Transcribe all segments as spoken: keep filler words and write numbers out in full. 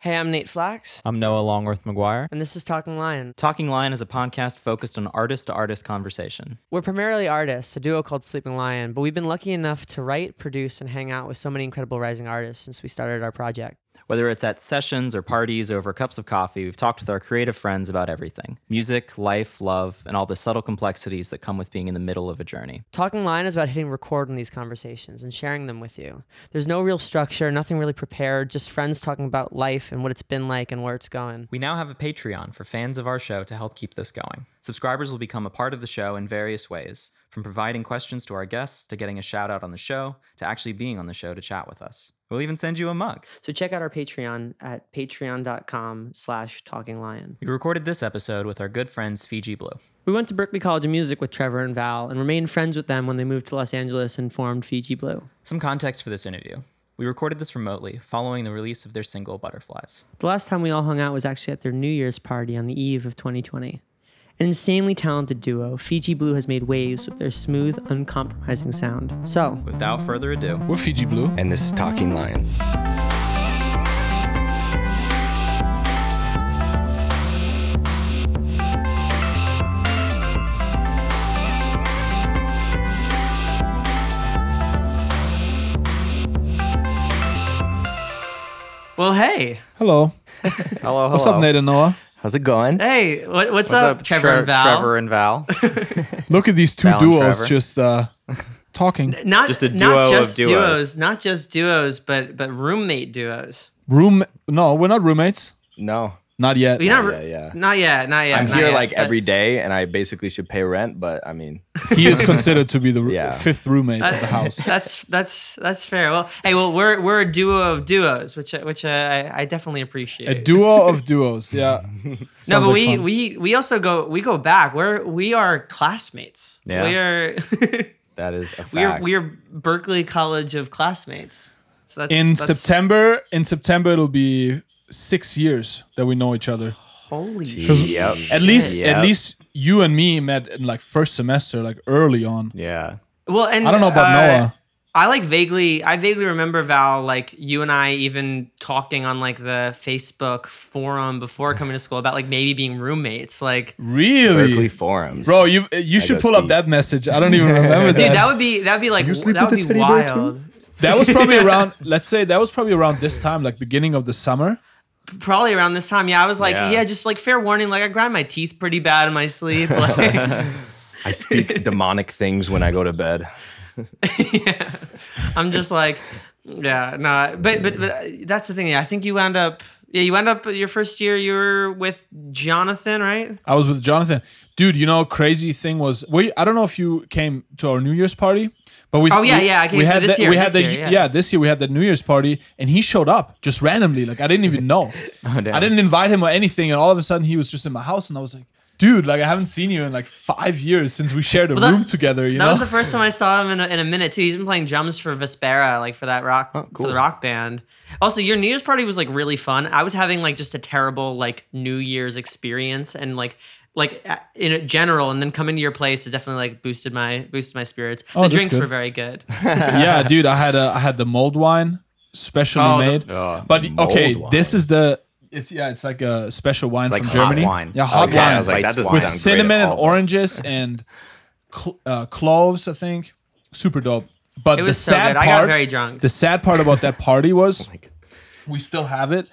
Hey, I'm Nate Flax. I'm Noah Longworth-McGuire. And this is Talking Lion. Talking Lion is a podcast focused on artist-to-artist conversation. We're primarily artists, a duo called Sleeping Lion, but we've been lucky enough to write, produce, and hang out with so many incredible rising artists since we started our project. Whether it's at sessions or parties over cups of coffee, we've talked with our creative friends about everything. Music, life, love, and all the subtle complexities that come with being in the middle of a journey. Talking Lion is about hitting record on these conversations and sharing them with you. There's no real structure, nothing really prepared, just friends talking about life and what it's been like and where it's going. We now have a Patreon for fans of our show to help keep this going. Subscribers will become a part of the show in various ways, from providing questions to our guests, to getting a shout out on the show, to actually being on the show to chat with us. We'll even send you a mug. So check out our Patreon at patreon.com slash Talking Lion. We recorded this episode with our good friends, Fiji Blue. We went to Berklee College of Music with Trevor and Val and remained friends with them when they moved to Los Angeles and formed Fiji Blue. Some context for this interview. We recorded this remotely following the release of their single, Butterflies. The last time we all hung out was actually at their New Year's party on the eve of twenty twenty. An insanely talented duo, Fiji Blue has made waves with their smooth, uncompromising sound. So, without further ado, we're Fiji Blue, and this is Talking Lion. Well, hey. Hello. hello, hello. What's up, Nate and Noah? How's it going? Hey, what, what's, what's up, up? Trevor Tre- and Val? Trevor and Val. Look at these two Val duos just uh, talking. N- not just a duo not just of duos. duos, not just duos, but but roommate duos. Room? No, we're not roommates. No, not yet. Not, not, yet yeah. not yet. Not yet. I'm not here yet, like but... every day, and I basically should pay rent, but I mean, he is considered to be the r- yeah. fifth roommate uh, of the house. That's that's that's fair. Well, hey, well, we're we're a duo of duos, which which uh, I, I definitely appreciate. A duo of duos, yeah. No, but like we fun. we we also go we go back. We're we are classmates. Yeah, we are. That is a fact. We are we are Berklee College of classmates. So that's, in that's, September, in September it'll be six years that we know each other. Holy shit. Yep. At least yep. at least you and me met in like first semester, like early on. Yeah. Well, and I don't know about uh, Noah. I like vaguely I vaguely remember, Val, like you and I even talking on like the Facebook forum before coming to school about like maybe being roommates. Like really? Berklee forums. Bro, you you I should pull deep. up that message. I don't even remember that. Dude, that would be that'd be like that would be wild. That was probably around let's say that was probably around this time, like beginning of the summer. Probably around this time, yeah. I was like, yeah. yeah, just like fair warning, like I grind my teeth pretty bad in my sleep. Like, I speak demonic things when I go to bed. yeah, I'm just like, yeah, no. Nah, but, but but that's the thing. Yeah, I think you wound up. Yeah, you wound up your first year. You were with Jonathan, right? I was with Jonathan, dude. You know, crazy thing was we. I don't know if you came to our New Year's party. But we, oh yeah, yeah, I came we had this that, year. We had that, year, yeah. yeah, this year we had that New Year's party, and he showed up just randomly. Like I didn't even know. oh, I didn't invite him or anything, and all of a sudden he was just in my house, and I was like, "Dude, like I haven't seen you in like five years since we shared a well, that, room together." You that know, that was the first time I saw him in a, in a minute too. He's been playing drums for Vespera, like for that rock oh, cool. for the rock band. Also, your New Year's party was like really fun. I was having like just a terrible like New Year's experience, and like. Like in general, and then coming to your place, it definitely like boosted my boosted my spirits. Oh, the drinks good. were very good. yeah, dude, I had a I had the mulled wine specially oh, made. The, uh, but okay, wine. this is the it's yeah, it's like a special wine it's from like Germany. Hot wine. Yeah, hot okay. wine. Yeah, like, that doesn't with sound cinnamon and oranges and cl- uh, cloves, I think. Super dope. But it was the so sad good. part, I got very drunk. The sad part about that party was oh we still have it.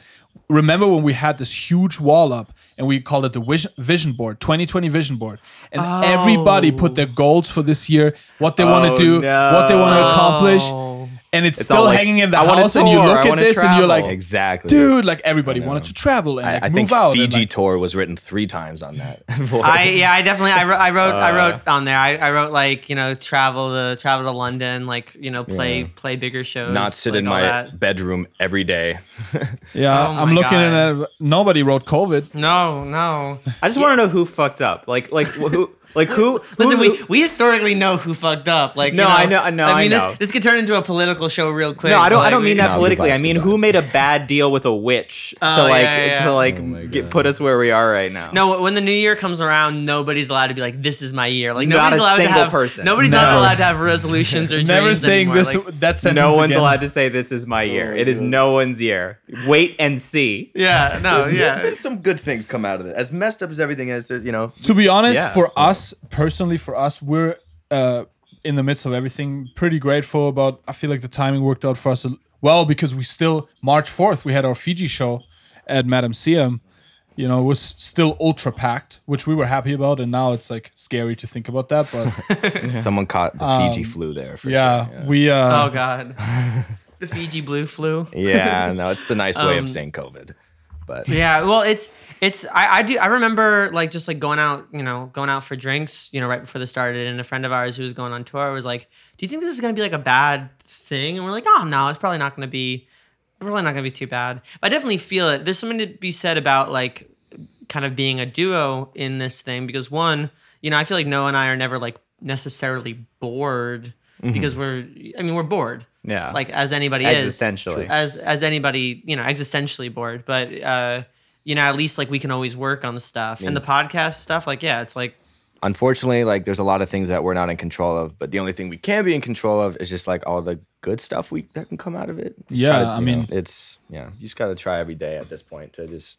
Remember when we had this huge wall up and we called it the vision board, twenty twenty vision board. And oh. everybody put their goals for this year, what they oh, want to do, no. what they want to accomplish. And it's, it's still like, hanging in the I house tour, and you look at this travel. and you're like, exactly, dude, like everybody wanted to travel and I, like I move think out. Fiji like, tour was written three times on that. I, yeah, I definitely, I wrote, I wrote, uh, I wrote on there. I, I wrote like, you know, travel to travel to London, like, you know, play, yeah. play bigger shows. Not sit like, in my that. bedroom every day. yeah. Oh I'm looking God. at, a, nobody wrote COVID. No, no. I just yeah. want to know who fucked up. Like, like who, Like who? Listen, who, we we historically know who fucked up. Like no, you know, I know, no, I mean I know. This, this could turn into a political show real quick. No, I don't. Like, I don't mean we, that no, politically. I mean who made a bad deal with a witch oh, to like yeah, yeah. to like oh get, put us where we are right now. No, when the new year comes around, nobody's allowed to be like, "This is my year." Like nobody's not a allowed single to have. Person. Nobody's no. not allowed to have resolutions or dreams never saying anymore. This. Like, that sentence. No one's again. Allowed to say this is my year. Oh, it is no one's year. Wait and see. Yeah. No. There's, yeah. There's been some good things come out of it. As messed up as everything is, you know. To be honest, for us. Personally, for us, we're uh, in the midst of everything. Pretty grateful about. I feel like the timing worked out for us well because we still March fourth. We had our Fiji show at Madame C M. You know, it was still ultra packed, which we were happy about, and now it's like scary to think about that. But yeah. Someone caught the Fiji um, flu there. For yeah, sure. yeah, we. Uh, oh God, the Fiji Blue flu. Yeah, no, it's the nice way um, of saying COVID. But yeah, well, it's it's I, I do I remember like just like going out, you know, going out for drinks, you know, right before this started, and a friend of ours who was going on tour was like, "Do you think this is gonna be like a bad thing?" And we're like, "Oh no, it's probably not gonna be, really not gonna be too bad." But I definitely feel it. There's something to be said about like kind of being a duo in this thing because one, you know, I feel like Noah and I are never like necessarily bored mm-hmm. because we're I mean we're bored. Yeah, like as anybody is essentially as as anybody, you know, existentially bored. But uh, you know, at least like we can always work on stuff yeah. and the podcast stuff. Like, yeah, it's like unfortunately, like there's a lot of things that we're not in control of. But the only thing we can be in control of is just like all the good stuff we that can come out of it. Just yeah, to, I mean, know, it's yeah, you just got to try every day at this point to just.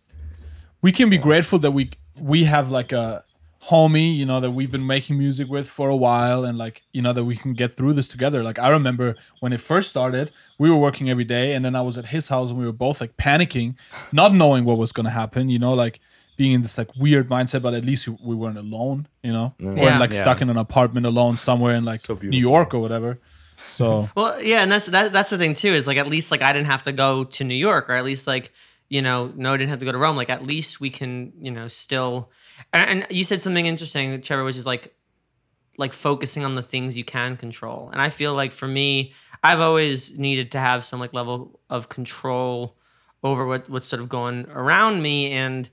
We can be you know. grateful that we we have like a homie, you know, that we've been making music with for a while and like, you know, that we can get through this together. Like I remember when it first started, we were working every day and then I was at his house and we were both like panicking, not knowing what was going to happen, you know, like being in this like weird mindset, but at least we weren't alone, you know, yeah. we weren't like yeah. stuck in an apartment alone somewhere in like so New York or whatever. So, well, yeah. And that's, that, that's the thing too, is like, at least like I didn't have to go to New York or at least like, you know, no, I didn't have to go to Rome. Like at least we can, you know, still, and you said something interesting, Trevor, which is like like focusing on the things you can control. And I feel like for me, I've always needed to have some like level of control over what, what's sort of going around me. And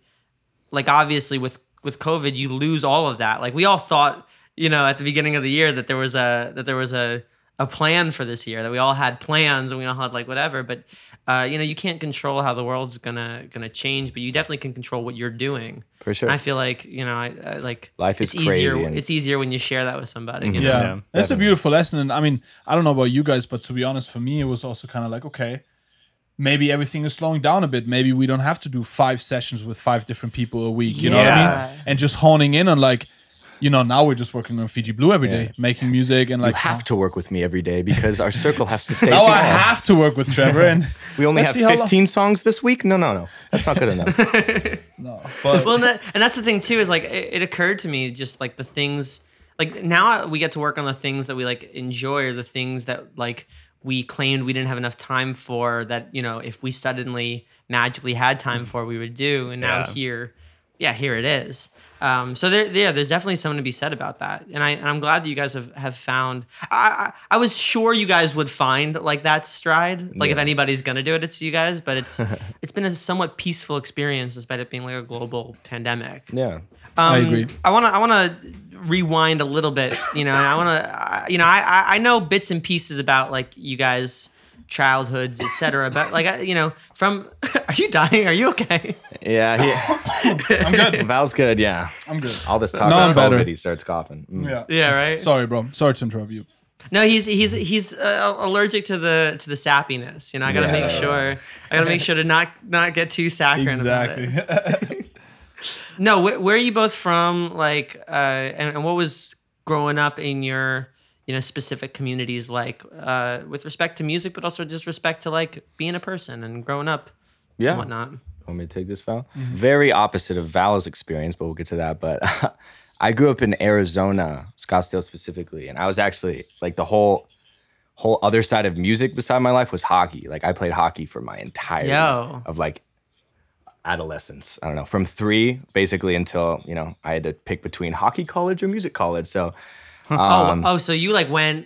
like obviously with, with COVID, you lose all of that. Like we all thought, you know, at the beginning of the year that there was a that there was a, a plan for this year, that we all had plans and we all had like whatever. But Uh, you know, you can't control how the world's gonna gonna change, but you definitely can control what you're doing. For sure. And I feel like you know, I, I like life is it's crazy. Easier, and- it's easier when you share that with somebody. Mm-hmm. You know? Yeah, yeah that's definitely. A beautiful lesson. And I mean, I don't know about you guys, but to be honest, for me, it was also kind of like, okay, maybe everything is slowing down a bit. Maybe we don't have to do five sessions with five different people a week. You yeah. know what I mean? And just honing in on like. You know, now we're just working on Fiji Blue every day, yeah. making music and like. You have to work with me every day because our circle has to stay. Now I have to work with Trevor, and we only have fifteen songs this week. No, no, no, that's not good enough. No, but well, and, that, and that's the thing too is like it, it occurred to me just like the things like now we get to work on the things that we like enjoy or the things that like we claimed we didn't have enough time for that you know if we suddenly magically had time for we would do and now yeah. here, yeah, here it is. Um, so there, yeah, there's definitely something to be said about that, and I, and I'm glad that you guys have, have found. I, I I was sure you guys would find like that stride. Like yeah. if anybody's gonna do it, it's you guys. But it's it's been a somewhat peaceful experience, despite it being like a global pandemic. Yeah, um, I agree. I wanna I wanna rewind a little bit. You know, and I wanna you know I I know bits and pieces about like you guys. Childhoods, et cetera. But like, you know, from are you dying? Are you okay? Yeah, he, I'm good. Val's good. Yeah, I'm good. All this talk about no, COVID, better. He starts coughing. Mm. Yeah, yeah, right. Sorry, bro. Sorry to interrupt you. No, he's he's he's uh, allergic to the to the sappiness. You know, I gotta yeah. make sure I gotta make sure to not not get too saccharine. Exactly. About it. No, wh- where are you both from? Like, uh, and, and what was growing up in your you know, specific communities like uh, with respect to music, but also just respect to like being a person and growing up yeah. and whatnot. Want me to take this, Val? Mm-hmm. Very opposite of Val's experience, but we'll get to that. But I grew up in Arizona, Scottsdale specifically. And I was actually like the whole whole other side of music beside my life was hockey. Like I played hockey for my entire Yo. of like adolescence. I don't know, from three basically until, you know, I had to pick between hockey college or music college. So Um, oh, oh, so you like went?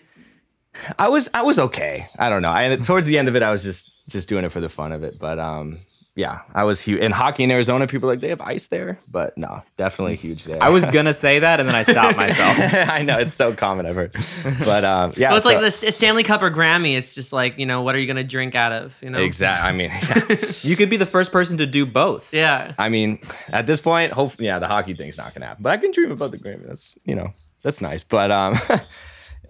I was, I was okay. I don't know. I towards the end of it, I was just, just doing it for the fun of it. But um, yeah, I was huge. In hockey in Arizona, people are like, they have ice there, but no, definitely huge there. I was gonna say that, and then I stopped myself. I know, it's so common, I've heard. But um, yeah, well, it's so, like the Stanley Cup or Grammy. It's just like, you know, what are you gonna drink out of? You know, exactly. I mean, yeah. You could be the first person to do both. Yeah. I mean, at this point, hopefully, yeah, the hockey thing's not gonna happen, but I can dream about the Grammy. That's you know, that's nice. But um.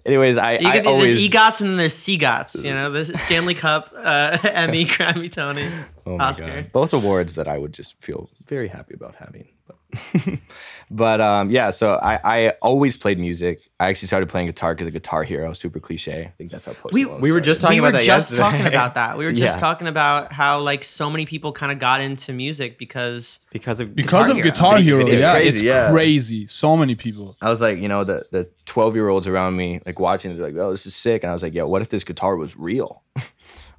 Anyways, I, you I be, always... There's EGOTs and then there's C GOTs, you know? There's Stanley Cup, uh, Emmy, Grammy, Tony, oh my Oscar. God. Both awards that I would just feel very happy about having. But, but um, yeah, so I, I always played music. I actually started playing guitar because of Guitar Hero, super cliche. I think that's how post we, we were just talking we about that yesterday. We were just talking about that. We were just yeah. talking about how like so many people kind of got into music because... Because of because Guitar of Hero. Guitar Hero, it, it, it's yeah. Crazy, it's yeah. crazy. So many people. I was like, you know, the the twelve-year-olds around me, like watching it, they're like, oh, this is sick. And I was like, yo, what if this guitar was real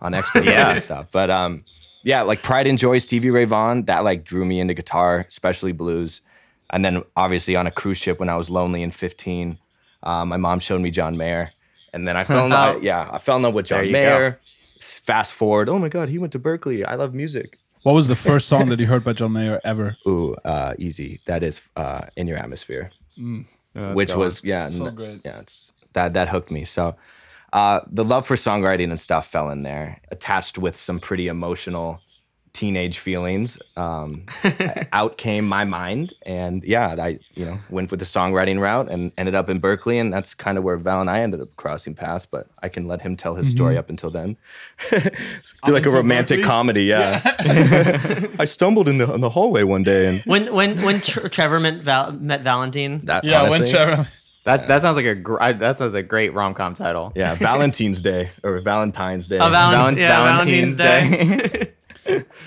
on Expert yeah. and stuff? But um, yeah, like Pride and Joy, Stevie Ray Vaughan, that like drew me into guitar, especially blues. And then obviously on a cruise ship when I was lonely in fifteen, um, my mom showed me John Mayer. And then I fell in love, yeah, I fell in love with John Mayer. Go. Fast forward, oh my God, he went to Berklee. I love music. What was the first song that you heard by John Mayer ever? Ooh, uh, easy. That is uh, In Your Atmosphere. Mm. Oh, which was, yeah, so great. Yeah, it's, that that hooked me. So uh, the love for songwriting and stuff fell in there, attached with some pretty emotional teenage feelings. Um, out came my mind, and yeah, I you know went with the songwriting route and ended up in Berklee, and that's kind of where Val and I ended up crossing paths. But I can let him tell his mm-hmm. story up until then. It's like a romantic Berklee? comedy, yeah. yeah. I stumbled in the in the hallway one day, and when when when Tre- Trevor met Val- met Valentin. That, yeah, honestly, when Trevor. That's that sounds like a gr- I, that sounds like a great rom-com title. Yeah, Valentine's Day or Valentine's Day. Oh, Val- Val- yeah, Valentine's, Valentine's Day. Day.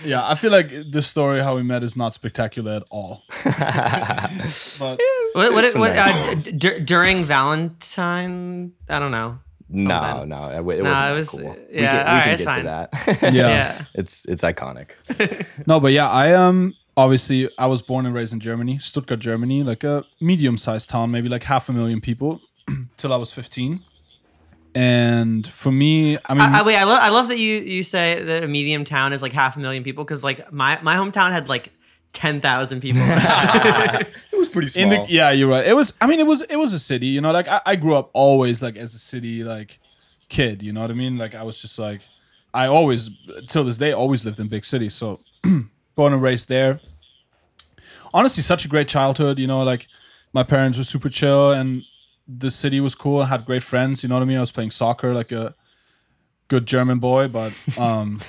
Yeah, I feel like this story how we met is not spectacular at all. But what, what, what uh, d- during Valentine? I don't know. Sometime. No, no, it, it nah, wasn't it was, cool. Yeah, we can, we right, can get fine. to that. yeah. yeah, it's it's iconic. No, but yeah, I um obviously I was born and raised in Germany, Stuttgart, Germany, like a medium-sized town, maybe like half a million people, till I was fifteen. And for me, I mean, I, I, wait, I love, I love that you, you say that a medium town is like half a million people because like my, my hometown had like ten thousand people. It was pretty small. In the, yeah, you're right. It was. I mean, it was it was a city. You know, like I, I grew up always like as a city like kid. You know what I mean? Like I was just like I always till this day always lived in big cities. So born and raised there. Honestly, such a great childhood. You know, like my parents were super chill and. The city was cool. I had great friends. You know what I mean? I was playing soccer like a good German boy. But um,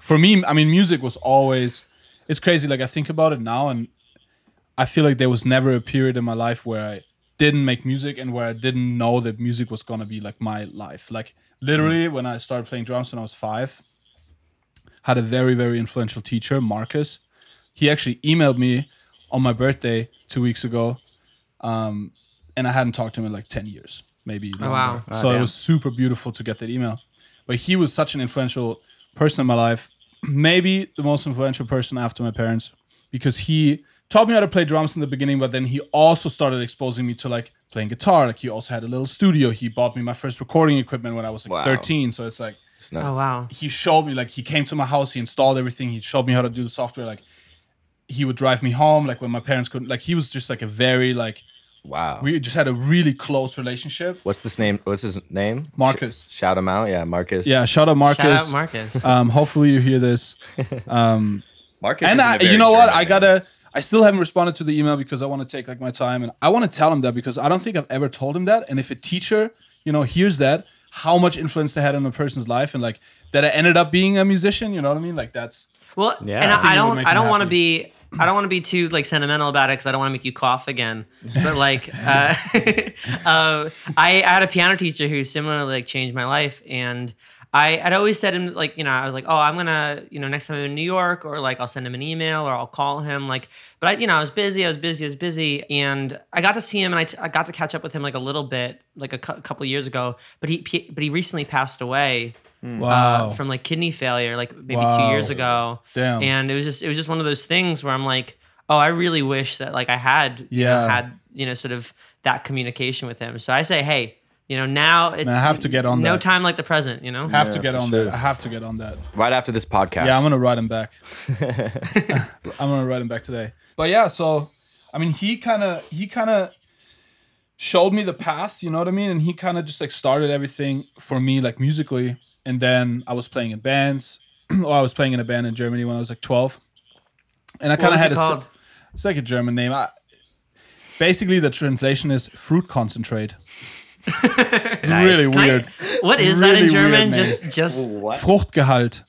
for me, I mean, music was always... It's crazy. Like, I think about it now, and I feel like there was never a period in my life where I didn't make music and where I didn't know that music was going to be, like, my life. Like, literally, when I started playing drums when I was five, I had a very, very influential teacher, Marcus. He actually emailed me on my birthday two weeks ago. Um... And I hadn't talked to him in like ten years, maybe. Oh, wow. Oh, so damn. It was super beautiful to get that email. But he was such an influential person in my life. Maybe the most influential person after my parents. Because he taught me how to play drums in the beginning. But then he also started exposing me to like playing guitar. Like he also had a little studio. He bought me my first recording equipment when I was like wow. thirteen. So it's like. It's nice. Oh, wow. He showed me like he came to my house. He installed everything. He showed me how to do the software. Like he would drive me home. Like when my parents couldn't. Like he was just like a very like. Wow. We just had a really close relationship. What's this name? What's his name? Marcus. Sh- shout him out. Yeah, Marcus. Yeah, shout out Marcus. Shout out Marcus. um, hopefully you hear this. Um, Marcus and I, you know what? I gotta I still haven't responded to the email because I want to take like my time and I want to tell him that because I don't think I've ever told him that. And if a teacher, you know, hears that, how much influence they had on a person's life and like that I ended up being a musician, you know what I mean? Like that's Well, yeah. and I, I don't I don't want to be I don't want to be too like sentimental about it because I don't want to make you cough again. But like, uh, uh, I, I had a piano teacher who similarly like changed my life, and I, I'd always said him like, you know, I was like, oh, I'm gonna, you know, next time I'm in New York, or like I'll send him an email, or I'll call him, like. But I, you know, I was busy, I was busy, I was busy, and I got to see him, and I, t- I got to catch up with him like a little bit, like a cu- couple years ago. But he, but he recently passed away. Wow. Uh, from like kidney failure, like maybe wow. two years ago. Damn. And it was just, it was just one of those things where I'm like, oh, I really wish that like I had, yeah. you know, had, you know, sort of that communication with him. So I say, hey, You know, now it's Man, I have to get on no that. time like the present, you know? I have yeah, to get on sure. that. I have to get on that. Right after this podcast. Yeah, I'm going to write him back. I'm going to write him back today. But yeah, so, I mean, he kind of, he kind of showed me the path, you know what I mean? And he kind of just like started everything for me, like musically. And then I was playing in bands, or I was playing in a band in Germany when I was like twelve. And I kind of had it a, it's like a German name. I, basically, the translation is fruit concentrate. It's nice. Really weird. Like, what is really that in German? Weird, just, just what? Fruchtgehalt.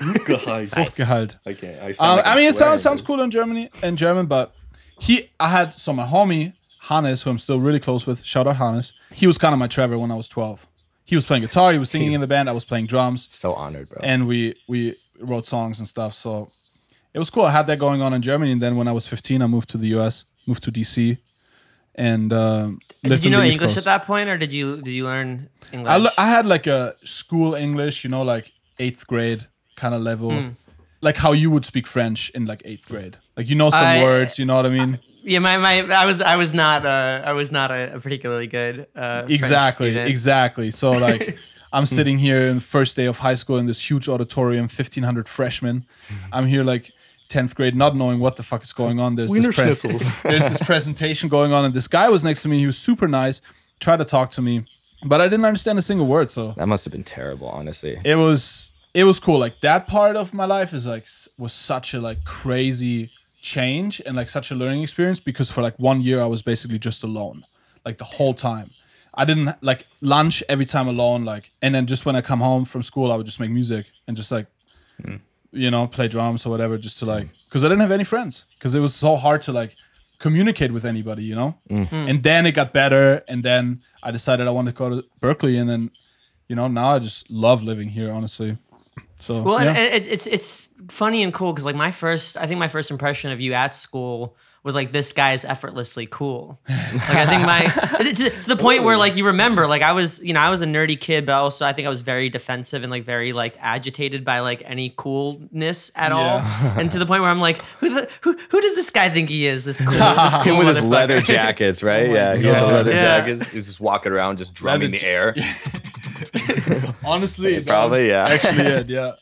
Fruchtgehalt. Fruchtgehalt. Okay. I, sound um, like I mean, it sounds sounds cool in Germany, in German, but he, I had so my homie Hannes, who I'm still really close with. Shout out Hannes. He was kind of my Trevor when I was twelve. He was playing guitar. He was singing in the band. I was playing drums. So honored, bro. And we we wrote songs and stuff. So it was cool. I had that going on in Germany, and then when I was fifteen, I moved to the U S, moved to D C. And um, did you know English at that point, or did you did you learn English? I, l- I had like a school English, you know, like eighth grade kind of level, mm. like how you would speak French in like eighth grade, like you know some I, words, you know what I mean? I, yeah, my, my I was I was not uh, I was not a, a particularly good uh, exactly French exactly. So like I'm sitting here in the first day of high school in this huge auditorium, fifteen hundred freshmen. I'm here like. tenth grade, not knowing what the fuck is going on. There's this, pres- there's this presentation going on, and this guy was next to me. He was super nice, tried to talk to me, but I didn't understand a single word. So that must have been terrible, honestly. It was, it was cool. Like that part of my life is like was such a like crazy change and like such a learning experience, because for like one year I was basically just alone, like the whole time. I didn't like lunch every time alone, like, and then just when I come home from school, I would just make music and just like. Mm. You know, play drums or whatever, just to like, because I didn't have any friends, because it was so hard to like communicate with anybody, you know? Mm. And then it got better, and then I decided I wanted to go to Berklee, and then, you know, now I just love living here, honestly. So, well, yeah. and it's, it's, it's funny and cool, because like my first, I think my first impression of you at school was like, this guy is effortlessly cool. Like I think my, to, to the point Ooh. where like you remember, like I was, you know, I was a nerdy kid, but also I think I was very defensive and like very like agitated by like any coolness at yeah. all. And to the point where I'm like, who the, who who does this guy think he is? This cool, this cool with his leather jackets, right? oh yeah, he had the leather yeah. jackets. He was just walking around, just drumming the air. Honestly, that probably, yeah. Actually, it, yeah.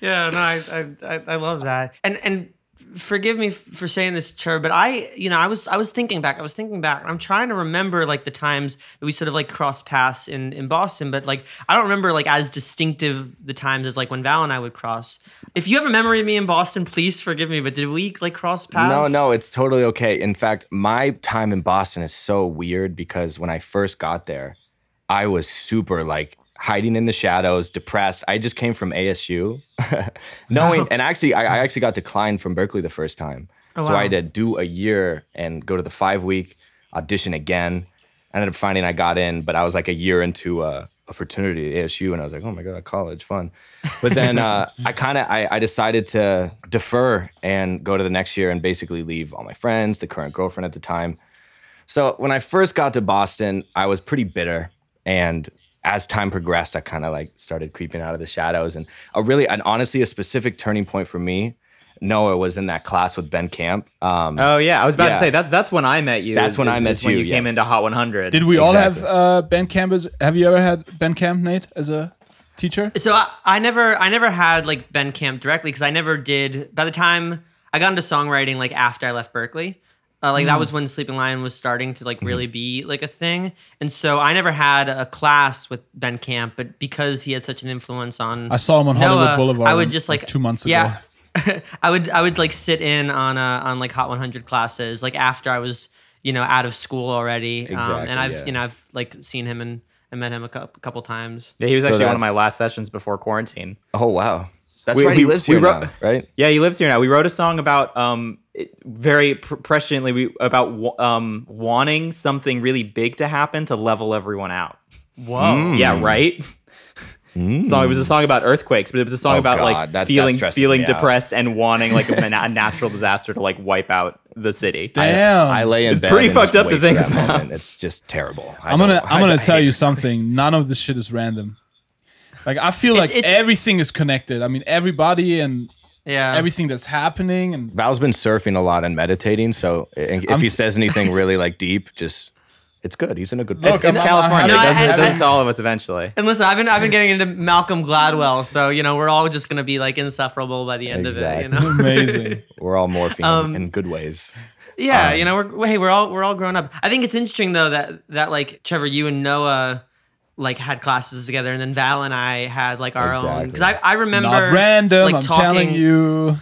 yeah, no, I, I I love that. And, and, forgive me for saying this, Trevor, but I, you know, I was I was thinking back. I was thinking back. I'm trying to remember like the times that we sort of like crossed paths in, in Boston, but like I don't remember like as distinctive the times as like when Val and I would cross. If you have a memory of me in Boston, please forgive me, but did we like cross paths? No, no, it's totally okay. In fact, my time in Boston is so weird, because when I first got there, I was super like hiding in the shadows, depressed. I just came from A S U. Knowing, and actually, I, I actually got declined from Berklee the first time. Oh, so wow. I had to do a year and go to the five-week audition again. I ended up finding I got in, but I was like a year into a, a fraternity at A S U, and I was like, oh my God, college, fun. But then uh, I kind of, I, I decided to defer and go to the next year and basically leave all my friends, the current girlfriend at the time. So when I first got to Boston, I was pretty bitter, and as time progressed, I kind of like started creeping out of the shadows. And a really, and honestly, a specific turning point for me, Noah was in that class with Ben Camp. Um, oh yeah, I was about yeah. to say that's that's when I met you. That's is, when is, I met is you. When you yes. came into Hot one hundred. Did we exactly. all have uh, Ben Camp? As, have you ever had Ben Camp, Nate, as a teacher? So I, I never, I never had like Ben Camp directly, because I never did. By the time I got into songwriting, like after I left Berklee. Uh, like mm. that was when Sleeping Lion was starting to like really be like a thing, and so I never had a class with Ben Camp, but because he had such an influence on, I saw him on Hollywood Noah, Boulevard. I would just like, like two months yeah, ago. I would I would like sit in on uh, on like Hot one hundred classes like after I was, you know, out of school already, exactly, um, and I've yeah. you know I've like seen him and I met him a couple, couple times. Yeah, he was so actually one of my last sessions before quarantine. Oh wow. That's we, right. We, he lives here wrote, now, right? Yeah, he lives here now. We wrote a song about um, very pr- presciently we, about um, wanting something really big to happen to level everyone out. Whoa! Mm. Yeah, right. Mm. So it was a song about earthquakes, but it was a song oh, about God. like that's, feeling that feeling depressed out. and wanting like a, a natural disaster to like wipe out the city. Damn, I, I lay in it's bed. It's pretty fucked up to think about. Moment. It's just terrible. I I'm gonna I'm gonna tell you something. Earthquakes. None of this shit is random. Like, I feel it's, like it's, everything is connected. I mean, everybody and yeah. everything that's happening. And Val's been surfing a lot and meditating. So if I'm, he says anything really, like, deep, just It's good. He's in a good. Look, it's, it's I'm, California. I'm, I'm, no, it does it to all of us eventually. And listen, I've been I've been getting into Malcolm Gladwell, so you know we're all just gonna be like insufferable by the end exactly. of it. You know, amazing. We're all morphing um, in good ways. Yeah, um, you know, we're hey, we're all we're all grown up. I think it's interesting though that that like Trevor, you and Noah like had classes together, and then Val and I had like our exactly. own. Because I I remember not random. Like, I'm talking, telling you.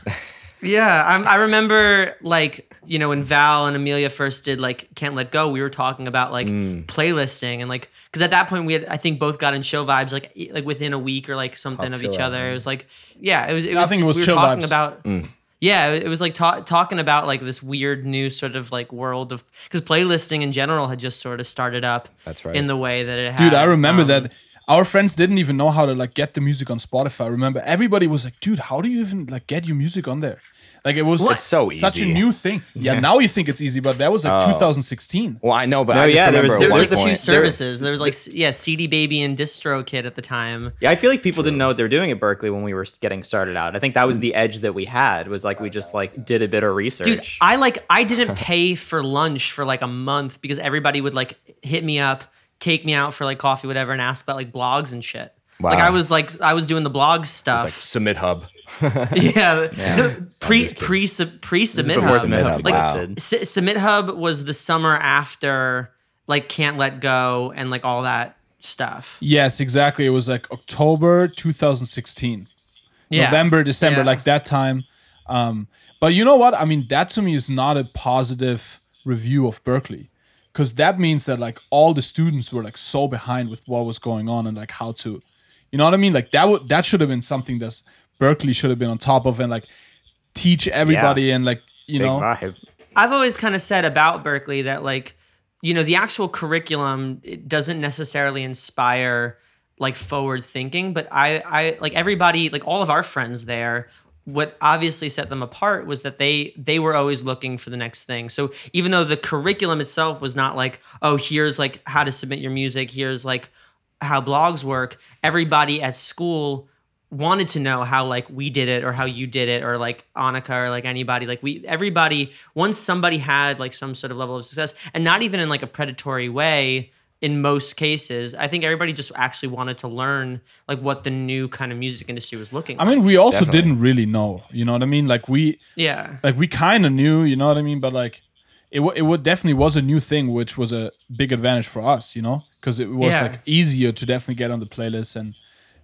Yeah, I'm, I remember like, you know, when Val and Amelia first did like Can't Let Go, we were talking about like mm. playlisting and like, because at that point we had, I think both got in show vibes like like within a week or like something Pop of each out. Other. It was like, yeah, it was, it was, I think just, it was we were chill talking vibes. About, mm. yeah, it was like ta- talking about like this weird new sort of like world of, because playlisting in general had just sort of started up That's right. in the way that it had. Dude, I remember um, that. Our friends didn't even know how to like get the music on Spotify. Remember, everybody was like, "Dude, how do you even like get your music on there?" Like it was like, so easy. Such a new thing. Yeah, yeah, now you think it's easy, but that was like oh. two thousand sixteen. Well, I know, but no, I just yeah, remember there was, there was a few services. There was like yeah, C D Baby and DistroKid at the time. Yeah, I feel like people True. Didn't know what they were doing at Berklee when we were getting started out. I think that was the edge that we had. Was like we just like did a bit of research. Dude, I like I didn't pay for lunch for like a month because everybody would like hit me up. Take me out for like coffee, whatever, and ask about like blogs and shit. Wow. Like I was like I was doing the blog stuff. It was like Submit Hub. yeah, yeah. No, pre pre sub, pre Submit Hub. Submit Hub. Like wow. S- Submit Hub was the summer after like Can't Let Go and like all that stuff. Yes, exactly. It was like October two thousand sixteen, yeah. November, December, yeah. like that time. Um, but you know what? I mean, that to me is not a positive review of Berklee. Because that means that like all the students were like so behind with what was going on and like how to, you know what I mean? Like that would that should have been something that Berklee should have been on top of and like teach everybody yeah. and like, you Big know. Vibe. I've always kind of said about Berklee that like, you know, the actual curriculum it doesn't necessarily inspire like forward thinking, but I, I like everybody, like all of our friends there, what obviously set them apart was that they they were always looking for the next thing. So even though the curriculum itself was not like, oh, here's like how to submit your music, here's like how blogs work, everybody at school wanted to know how like we did it or how you did it or like Annika or like anybody. Like we, everybody, once somebody had like some sort of level of success and not even in like a predatory way, in most cases, I think everybody just actually wanted to learn like what the new kind of music industry was looking I like. Mean, we also Definitely. Didn't really know, you know what I mean? Like we, yeah, like we kind of knew, you know what I mean? But like it w- it w- definitely was a new thing, which was a big advantage for us, you know? Because it was yeah. like easier to definitely get on the playlist and,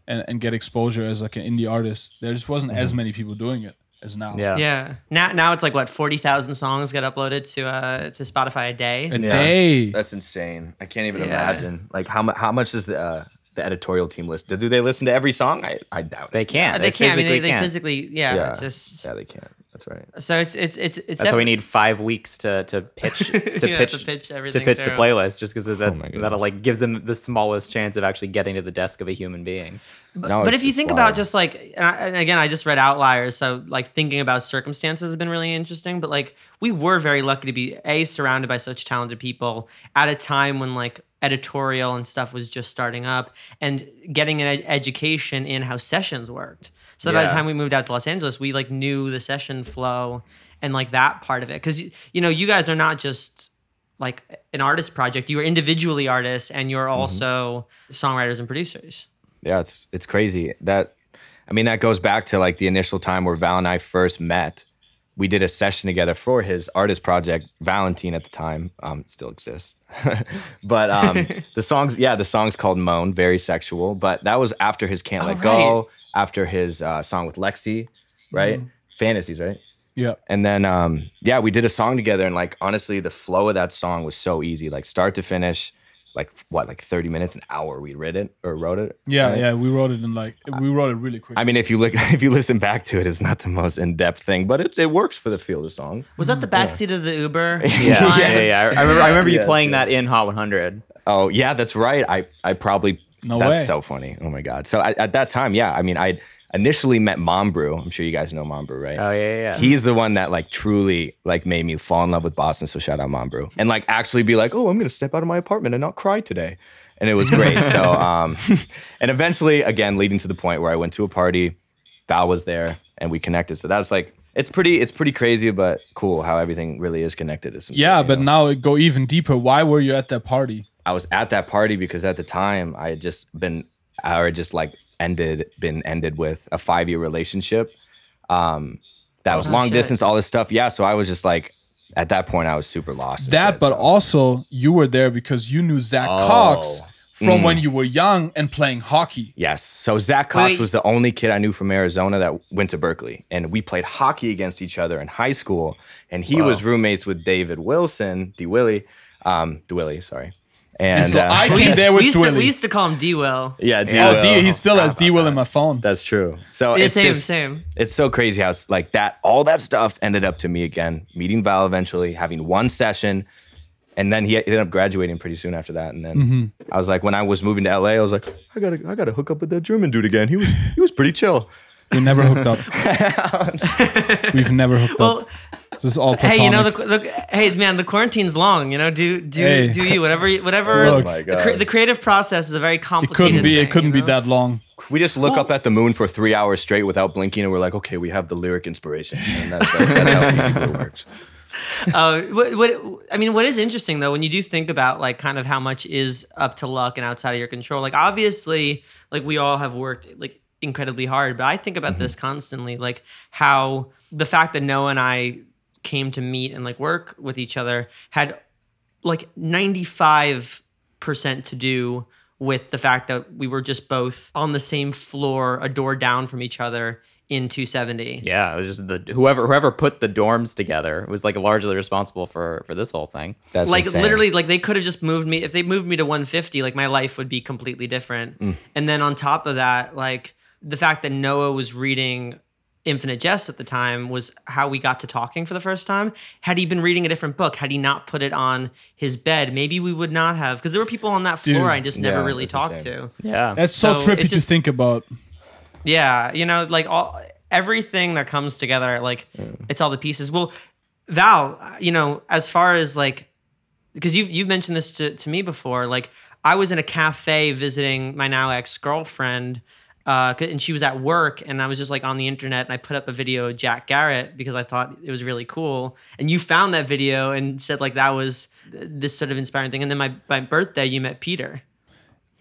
and, and get exposure as like an indie artist. There just wasn't mm-hmm. as many people doing it as now. Yeah. yeah. Now now it's like what forty thousand songs get uploaded to uh to Spotify a day. A yeah, day. That's, that's insane. I can't even yeah. imagine. Like how how much does the uh, the editorial team listen? Do they listen to every song? I, I doubt it. They can't. They, they can't. I mean, they, they can't. physically yeah, yeah. It's just Yeah, they can't. That's right. So it's it's it's it's That's why we need five weeks to to pitch to yeah, pitch to pitch everything to pitch through. The playlist just because that oh that'll like gives them the smallest chance of actually getting to the desk of a human being. But, no, but if you think wild. About just like and, I, and again, I just read Outliers, so like thinking about circumstances has been really interesting. But like we were very lucky to be a surrounded by such talented people at a time when like editorial and stuff was just starting up and getting an ed- education in how sessions worked. So yeah. by the time we moved out to Los Angeles, we like knew the session flow and like that part of it. Because, you know, you guys are not just like an artist project. You are individually artists and you're also mm-hmm. songwriters and producers. Yeah, it's it's crazy. That I mean, that goes back to like the initial time where Val and I first met. We did a session together for his artist project, Valentin at the time. Um, still exists. But um, the song's, yeah, the song's called Moan, very sexual. But that was after his Can't Let oh, right. Go. After his uh, song with Lexi, right? Mm-hmm. Fantasies, right? Yeah. And then, um, yeah, we did a song together. And like, honestly, the flow of that song was so easy. Like start to finish, like what, like thirty minutes, an hour we wrote it or wrote it. Yeah, right? yeah, we wrote it in like, we wrote it really quick. I mean, if you look, if you listen back to it, it's not the most in-depth thing, but it, it works for the feel of the song. Was that the backseat yeah. of the Uber? yeah. yeah, yeah, yeah. I remember, I remember yes, you playing yes. that in Hot one hundred. Oh, yeah, that's right. I, I probably... No That's way. So funny. Oh my God. So I, at that time, yeah, I mean, I initially met Mombru. I'm sure you guys know Mombru, right? Oh yeah, yeah. He's the one that like truly like made me fall in love with Boston. So shout out Mombru. And like actually be like, oh, I'm going to step out of my apartment and not cry today. And it was great. so, um, and eventually again, leading to the point where I went to a party, Val was there and we connected. So that was like it's pretty it's pretty crazy, but cool how everything really is connected. Is yeah, but know? Now go even deeper. Why were you at that party? I was at that party because at the time I had just been, I had just like ended, been ended with a five year relationship. Um, that was oh, long shit. distance, all this stuff. Yeah, so I was just like, at that point I was super lost. That, shit, but so. also you were there because you knew Zach oh. Cox from mm. when you were young and playing hockey. Yes, so Zach Cox Wait. was the only kid I knew from Arizona that went to Berklee, and we played hockey against each other in high school. And he wow. was roommates with David Wilson, D. Willie, um, D. Willie, sorry. And, and so uh, I came there with Dwelly. We used to call him D-Well. Yeah, D-Well. Oh, D- he still has D-Well in my phone. That's true. So yeah, it's same, just, same. It's so crazy how like that, all that stuff ended up to me again, meeting Val eventually, having one session, and then he ended up graduating pretty soon after that. And then mm-hmm. I was like, when I was moving to L A, I was like, I gotta, I gotta hook up with that German dude again. He was, he was pretty chill. We never hooked up. We've never hooked well, up. This is all platonic. Hey, you know, the, the, hey, man, the quarantine's long. You know, do do hey. do you whatever whatever. Oh my God. The, cre- the creative process is a very complicated. It couldn't be. Thing, it couldn't you know? be that long. We just look well, up at the moon for three hours straight without blinking, and we're like, okay, we have the lyric inspiration. And that's, like, that's how Fiji Blue works. uh, what, what I mean, what is interesting though, when you do think about like kind of how much is up to luck and outside of your control. Like obviously, like we all have worked like incredibly hard, but I think about mm-hmm. this constantly, like how the fact that Noah and I came to meet and like work with each other had like ninety-five percent to do with the fact that we were just both on the same floor, a door down from each other in two seventy. Yeah, it was just the whoever whoever put the dorms together was like largely responsible for for this whole thing. That's like insane. Literally, like they could have just moved me if they moved me to one fifty, like my life would be completely different. Mm. And then on top of that, like the fact that Noah was reading Infinite Jest at the time was how we got to talking for the first time. Had he been reading a different book, had he not put it on his bed, maybe we would not have, because there were people on that floor Dude, I just never yeah, really talked to. Yeah, that's so, so trippy just, to think about. Yeah, you know, like all everything that comes together, like yeah. it's all the pieces. Well, Val, you know, as far as like, because you've you've mentioned this to, to me before, like I was in a cafe visiting my now ex-girlfriend. Uh, and she was at work, and I was just like on the internet, and I put up a video of Jack Garrett because I thought it was really cool. And you found that video and said like that was this sort of inspiring thing. And then my, my birthday, you met Peter.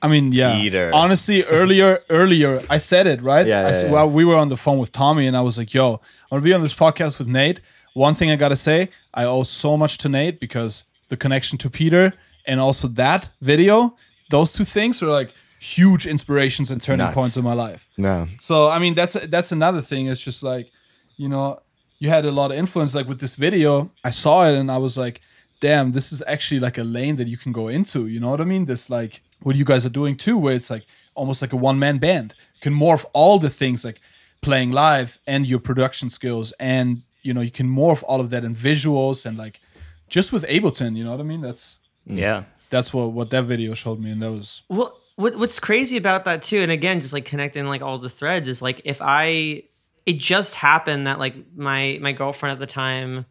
I mean, yeah. Peter. Honestly, earlier, earlier, I said it, right? Yeah, yeah, I said, yeah. Well, we were on the phone with Tommy, and I was like, yo, I'm going to be on this podcast with Nate. One thing I got to say, I owe so much to Nate because the connection to Peter and also that video, those two things were like huge inspirations and turning Nuts. points in my life. No. So, I mean, that's that's another thing. It's just like, you know, you had a lot of influence. Like with this video, I saw it and I was like, damn, this is actually like a lane that you can go into. You know what I mean? This like what you guys are doing too, where it's like almost like a one-man band. You can morph all the things like playing live and your production skills. And, you know, you can morph all of that in visuals and like just with Ableton. You know what I mean? That's yeah. That's what, what that video showed me. And that was... Well, What what's crazy about that too, and again, just like connecting like all the threads is like if I, it just happened that like my my girlfriend at the time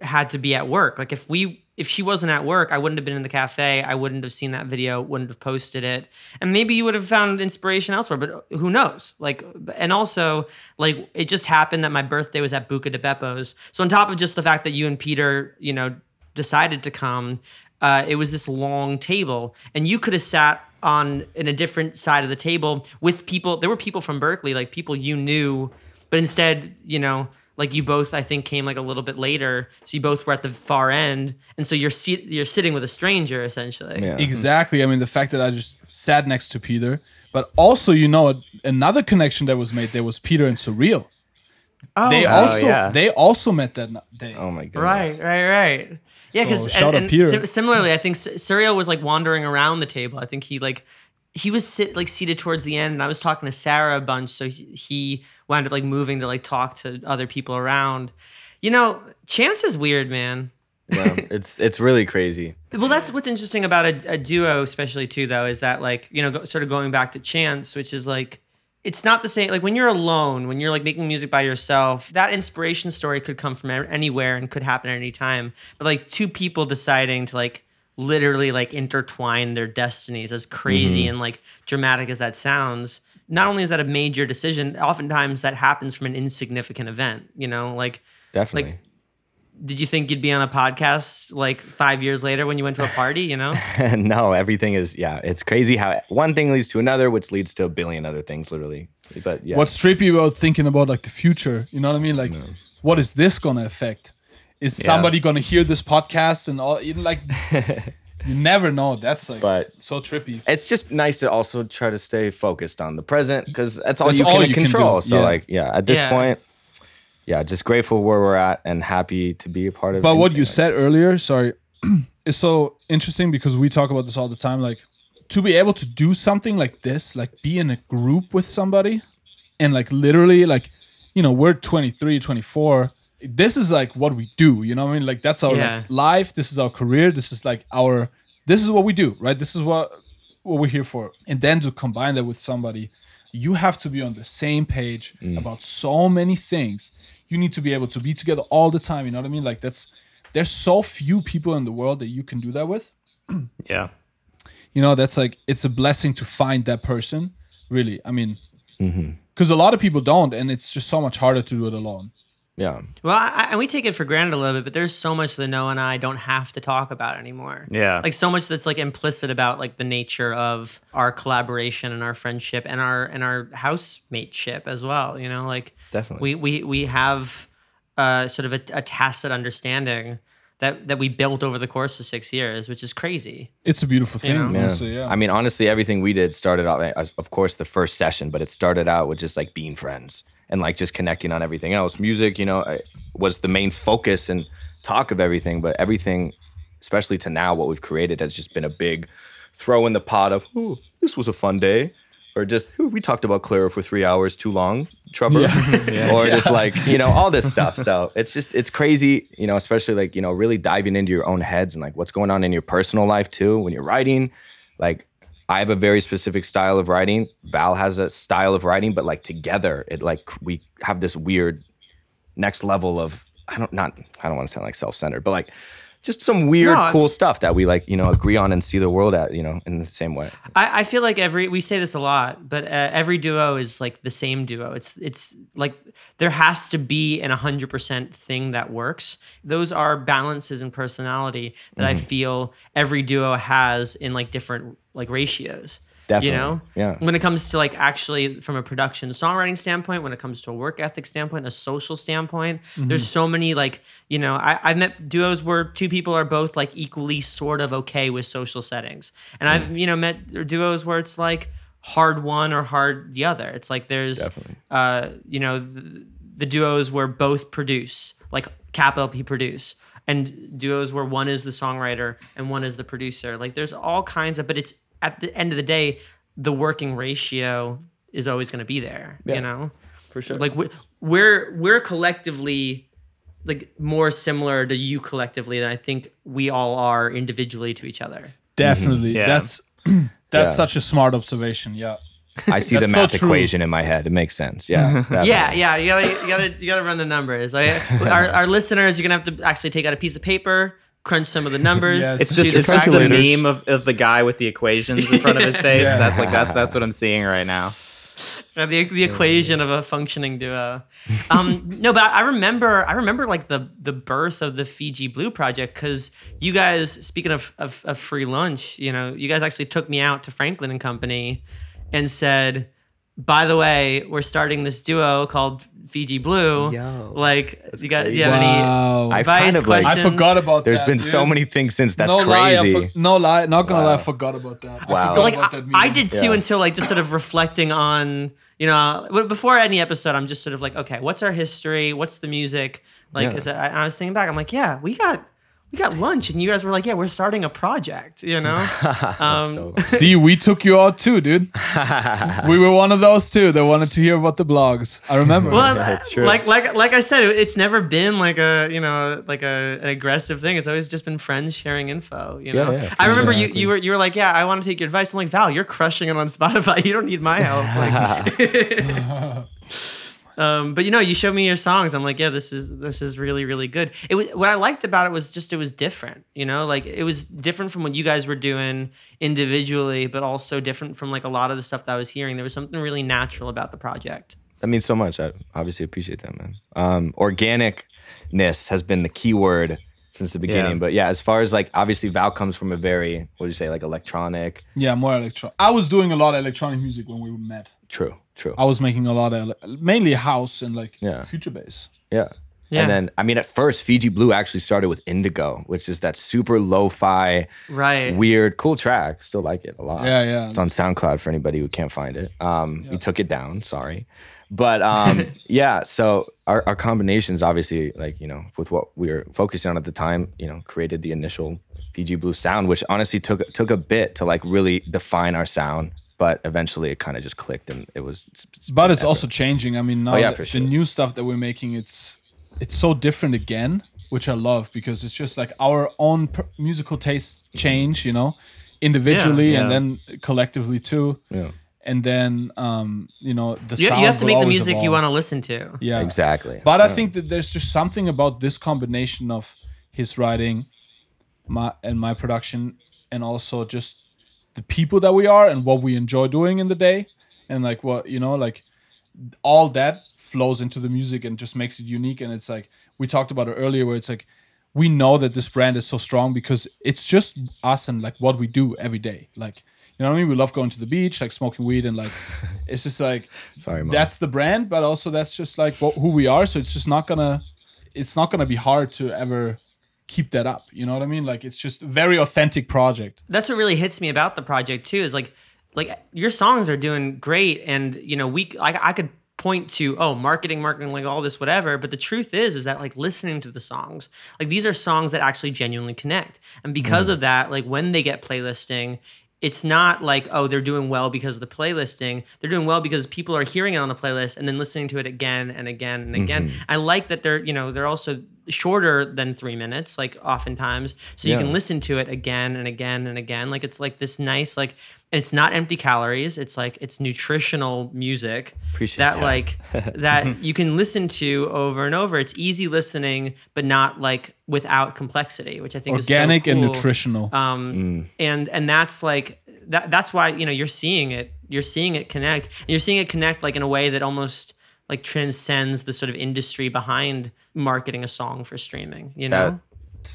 had to be at work. Like if we if she wasn't at work, I wouldn't have been in the cafe. I wouldn't have seen that video. Wouldn't have posted it. And maybe you would have found inspiration elsewhere. But who knows? Like, and also like it just happened that my birthday was at Buca di Beppo's. So on top of just the fact that you and Peter, you know, decided to come, uh, it was this long table, and you could have sat on in a different side of the table with people. There were people from Berklee, like people you knew, but instead, you know, like you both, I think, came like a little bit later. So you both were at the far end. And so you're si- you're sitting with a stranger, essentially. Yeah. Exactly. I mean, the fact that I just sat next to Peter, but also, you know, another connection that was made there was Peter and Surreal. Oh, they also oh, yeah. they also met that day. Oh my goodness. Right, right, right. Yeah, because so, and, and similarly, I think Surreal was like wandering around the table. I think he like he was sit, like seated towards the end, and I was talking to Sarah a bunch, so he, he wound up like moving to like talk to other people around. You know, chance is weird, man. Well, it's it's really crazy. Well, that's what's interesting about a, a duo, especially too, though, is that like you know, go, sort of going back to chance, which is like. It's not the same, like when you're alone, when you're like making music by yourself, that inspiration story could come from anywhere and could happen at any time. But like two people deciding to like literally like intertwine their destinies, as crazy mm-hmm. and like dramatic as that sounds, not only is that a major decision, oftentimes that happens from an insignificant event, you know, like, definitely. Like, did you think you'd be on a podcast like five years later when you went to a party, you know? No, everything is, yeah, it's crazy how one thing leads to another, which leads to a billion other things, literally. But yeah. What's trippy about thinking about like the future, you know what I mean? Like, no. What is this going to affect? Is yeah. somebody going to hear this podcast and all, you know, like, you never know. That's like but so trippy. It's just nice to also try to stay focused on the present because that's all that's you can all you control. Can so yeah. like, yeah, at this yeah. point, yeah, just grateful where we're at and happy to be a part of. But what you like said that. earlier, sorry, is so interesting because we talk about this all the time. Like to be able to do something like this, like be in a group with somebody and like literally like, you know, we're twenty-three, twenty-four. This is like what we do, you know what I mean? Like that's our yeah. like, life. This is our career. This is like our, this is what we do, right? This is what, what we're here for. And then to combine that with somebody, you have to be on the same page mm. about so many things. You need to be able to be together all the time. You know what I mean? Like that's, there's so few people in the world that you can do that with. Yeah. You know, that's like, it's a blessing to find that person really. I mean, mm-hmm. 'cause a lot of people don't, and it's just so much harder to do it alone. Yeah. Well, I, and we take it for granted a little bit, but there's so much that Noah and I don't have to talk about anymore. Yeah. Like so much that's like implicit about like the nature of our collaboration and our friendship and our and our housemateship as well. You know, like definitely we we we have uh, sort of a, a tacit understanding that that we built over the course of six years, which is crazy. It's a beautiful thing. You know? yeah. Honestly, yeah. I mean, honestly, everything we did started out, of course, the first session, but it started out with just like being friends. And like just connecting on everything else. Music, you know, was the main focus and talk of everything, but everything, especially to now, what we've created has just been a big throw in the pot of, ooh, this was a fun day. Or just, ooh, we talked about Clara for three hours, too long, Trevor. Yeah. yeah. Or yeah. just like, you know, all this stuff. So it's just, it's crazy, you know, especially like, you know, really diving into your own heads and like what's going on in your personal life too, when you're writing, like, I have a very specific style of writing. Val has a style of writing, but like together, it like we have this weird next level of I don't not I don't want to sound like self-centered, but like just some weird no, cool stuff that we like you know agree on and see the world at you know in the same way. I, I feel like every we say this a lot, but uh, every duo is like the same duo. It's it's like there has to be an one hundred percent thing that works. Those are balances in personality that mm-hmm. I feel every duo has in like different. Like ratios, definitely. You know, yeah. When it comes to like actually from a production songwriting standpoint, when it comes to a work ethic standpoint, a social standpoint, mm-hmm. there's so many like, you know, I, I've met duos where two people are both like equally sort of okay with social settings. And mm. I've, you know, met duos where it's like hard one or hard the other. It's like there's, definitely. uh, you know, the, the duos where both produce, like capital P produce. And duos where one is the songwriter and one is the producer. Like there's all kinds of, but it's at the end of the day, the working ratio is always going to be there, yeah, you know? For sure. Like we're, we're collectively like more similar to you collectively than I think we all are individually to each other. Definitely. Mm-hmm. Yeah. That's, that's yeah. such a smart observation. Yeah. I see the math so equation in my head. It makes sense. Yeah. yeah. Yeah. You gotta, you gotta, you gotta run the numbers. Like, our, our listeners, you're gonna have to actually take out a piece of paper, crunch some of the numbers. Yes. It's just, it's just the meme of, of the guy with the equations in front of his face. yeah. That's like, that's, that's what I'm seeing right now. The, the equation yeah. of a functioning duo. Um, no, but I remember, I remember like the, the birth of the Fiji Blue project. 'Cause you guys, speaking of, of, of free lunch, you know, you guys actually took me out to Franklin and Company and said, by the way, we're starting this duo called Fiji Blue. Yo, like, you got crazy. Do you have wow. any advice, kind of questions? Like, I forgot about There's that. There's been dude. so many things since. That's no crazy. Lie, for, no lie. Not gonna wow. lie, I forgot about that. Wow. I, like, about I, that I did too yeah. until like just sort of reflecting on, you know, before any episode, I'm just sort of like, okay, what's our history? What's the music? Like, yeah. is it, I, I was thinking back, I'm like, yeah, we got... We got lunch and you guys were like, yeah, we're starting a project, you know? Um, so see, we took you out too, dude. We were one of those too that wanted to hear about the blogs. I remember. Well, yeah, it's true. Like, like, like I said, it's never been like a, you know, like a, an aggressive thing. It's always just been friends sharing info, you know? Yeah, yeah, I remember exactly. you, you were you were like, yeah, I want to take your advice. I'm like, Val, you're crushing it on Spotify. You don't need my help. Like, Um, but you know, you showed me your songs. I'm like, yeah, this is this is really, really good. It was what I liked about it was just it was different, you know, like it was different from what you guys were doing individually, but also different from like a lot of the stuff that I was hearing. There was something really natural about the project. That means so much. I obviously appreciate that, man. Um, organicness has been the key word since the beginning. Yeah. But yeah, as far as like, obviously Val comes from a very, what do you say, like electronic? Yeah, more electronic. I was doing a lot of electronic music when we were met. True, true. I was making a lot of, mainly house and like yeah. future bass. Yeah. Yeah. And then, I mean, at first, Fiji Blue actually started with Indigo, which is that super lo-fi, right. weird, cool track. Still like it a lot. Yeah, yeah. It's on SoundCloud for anybody who can't find it. Um, yeah. We took it down, sorry. But um, yeah, so our, our combinations, obviously, like, you know, with what we were focusing on at the time, you know, created the initial Fiji Blue sound, which honestly took took a bit to like really define our sound. But eventually, it kind of just clicked and it was. It's but it's epic. Also changing. I mean, now oh, yeah, the, sure. the new stuff that we're making, it's... It's so different again, which I love because it's just like our own per- musical taste change, you know, individually yeah, yeah. and then collectively too. Yeah. And then, um, you know, the you, sound you have to make the music evolve. You want to listen to. Yeah, exactly. But yeah. I think that there's just something about this combination of his writing, my and my production, and also just the people that we are and what we enjoy doing in the day, and like what you know, like all that. Flows into the music and just makes it unique. And it's like we talked about it earlier where it's like we know that this brand is so strong because it's just us and like what we do every day, like you know what I mean, we love going to the beach, like smoking weed and like it's just like sorry Mom. That's the brand, but also that's just like what, who we are. So it's just not gonna it's not gonna be hard to ever keep that up, you know what I mean? Like it's just a very authentic project. That's what really hits me about the project too is like like your songs are doing great and you know we I, I could point to, oh, marketing, marketing, like all this, whatever. But the truth is, is that like listening to the songs, like these are songs that actually genuinely connect. And because mm. of that, like when they get playlisting, it's not like, oh, they're doing well because of the playlisting. They're doing well because people are hearing it on the playlist and then listening to it again and again and again. Mm-hmm. I like that they're, you know, they're also shorter than three minutes, like oftentimes. So yeah. you can listen to it again and again and again. Like it's like this nice, like, it's not empty calories. It's like, it's nutritional music Appreciate that, that. like, that you can listen to over and over. It's easy listening, but not like without complexity, which I think Organic is so cool. Organic and nutritional. Um, mm. And and that's like, that. that's why, you know, you're seeing it, you're seeing it connect and you're seeing it connect like in a way that almost like transcends the sort of industry behind marketing a song for streaming, you know?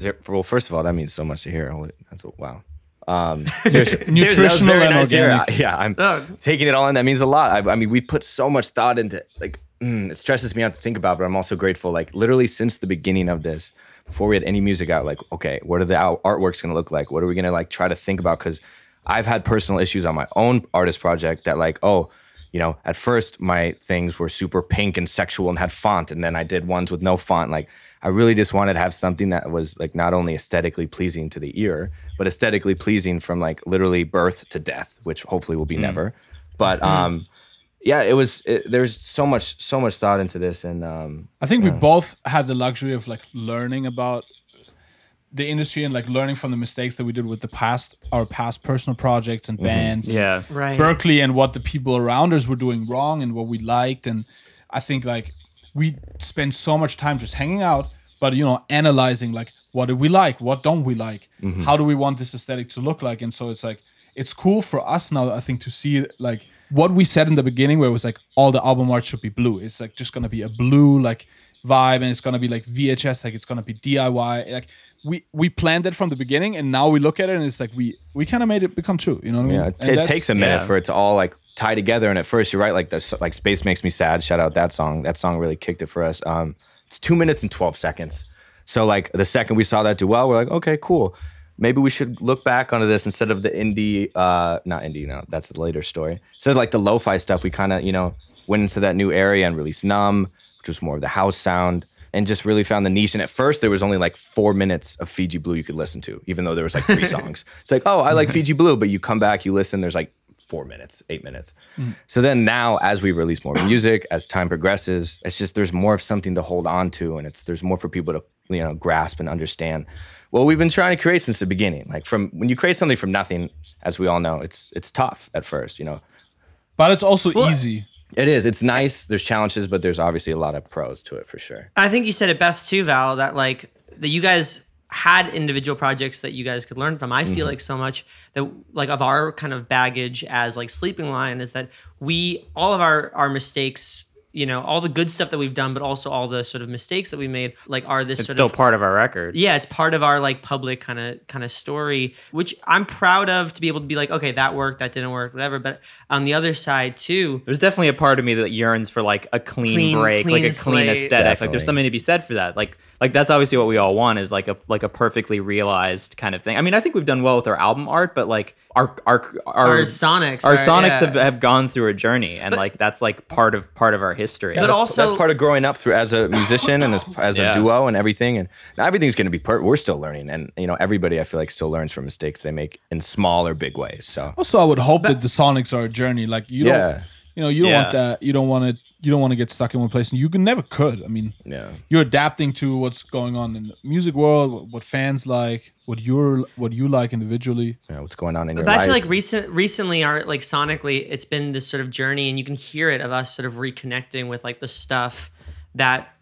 That, well, first of all, that means so much to hear. That's a, wow. Um, seriously, nutritional and nice organic. I, yeah, I'm oh. taking it all in. That means a lot. I, I mean, we put so much thought into like, mm, it stresses me out to think about, but I'm also grateful. Like literally since the beginning of this, before we had any music out, like, okay, what are the artworks going to look like? What are we going to like try to think about? Because I've had personal issues on my own artist project that like, oh, you know, at first my things were super pink and sexual and had font. And then I did ones with no font. Like I really just wanted to have something that was like not only aesthetically pleasing to the ear, but aesthetically pleasing from like literally birth to death, which hopefully will be mm. never. But um, yeah, it was, it, there's so much, so much thought into this. And um, I think yeah. we both had the luxury of like learning about the industry and like learning from the mistakes that we did with the past, our past personal projects and mm-hmm. bands. Yeah. And right. Berklee and what the people around us were doing wrong and what we liked. And I think like, we spend so much time just hanging out, but, you know, analyzing, like, what do we like? What don't we like? Mm-hmm. How do we want this aesthetic to look like? And so it's like, it's cool for us now, I think, to see, like, what we said in the beginning where it was like, all the album art should be blue. It's, like, just going to be a blue, like, vibe, and it's going to be, like, V H S, like, it's going to be D I Y. Like, we we planned it from the beginning, and now we look at it, and it's like, we we kind of made it become true, you know what I mean? Yeah, t- it takes a minute yeah. for it to all, like, tie together. And at first you're right, like this, like Space Makes Me Sad, shout out that song that song really kicked it for us. Um it's two minutes and twelve seconds, so like the second we saw that do well, we're like, okay, cool, maybe we should look back onto this instead of the indie uh not indie no that's the later story. So like the lo-fi stuff, we kind of, you know, went into that new area and released Numb, which was more of the house sound, and just really found the niche. And at first there was only like four minutes of Fiji Blue you could listen to, even though there was like three songs. It's like, oh, I like Fiji Blue, but you come back, you listen, there's like four minutes, eight minutes. Mm. So then now as we release more music, as time progresses, it's just there's more of something to hold on to, and it's there's more for people to, you know, grasp and understand. Well, we've been trying to create since the beginning. Like from when you create something from nothing, as we all know, it's it's tough at first, you know. But it's also well, easy. It is. It's nice. There's challenges, but there's obviously a lot of pros to it for sure. I think you said it best too, Val, that like that you guys had individual projects that you guys could learn from. I feel mm-hmm. like so much that like of our kind of baggage as like Sleeping Lion is that we, all of our, our mistakes, you know, all the good stuff that we've done, but also all the sort of mistakes that we made, like are this it's sort of- It's still part of our record. Yeah, it's part of our like public kind of kind of story, which I'm proud of to be able to be like, okay, that worked, that didn't work, whatever. But on the other side too- There's definitely a part of me that yearns for like a clean, clean break, clean like a clean slate. Aesthetic. Definitely. Like there's something to be said for that. Like like that's obviously what we all want is like a like a perfectly realized kind of thing. I mean, I think we've done well with our album art, but like our- Our, our, our sonics, our, our sonics yeah. have, have gone through a journey and but, like that's like part of part of our history. History. Yeah, but that's, also that's part of growing up through as a musician and as, as yeah. a duo and everything. And everything's going to be part. We're still learning, and you know everybody I feel like still learns from mistakes they make in small or big ways. So also I would hope that, that the sonics are a journey. Like you yeah. don't, you know, you don't yeah. want that. You don't want to. You don't want to get stuck in one place, and you can never could. I mean, yeah. you're adapting to what's going on in the music world, what fans like, what you're, what you like individually, yeah, what's going on in but your life. But I feel like recent, recently, our like sonically, it's been this sort of journey, and you can hear it of us sort of reconnecting with like the stuff that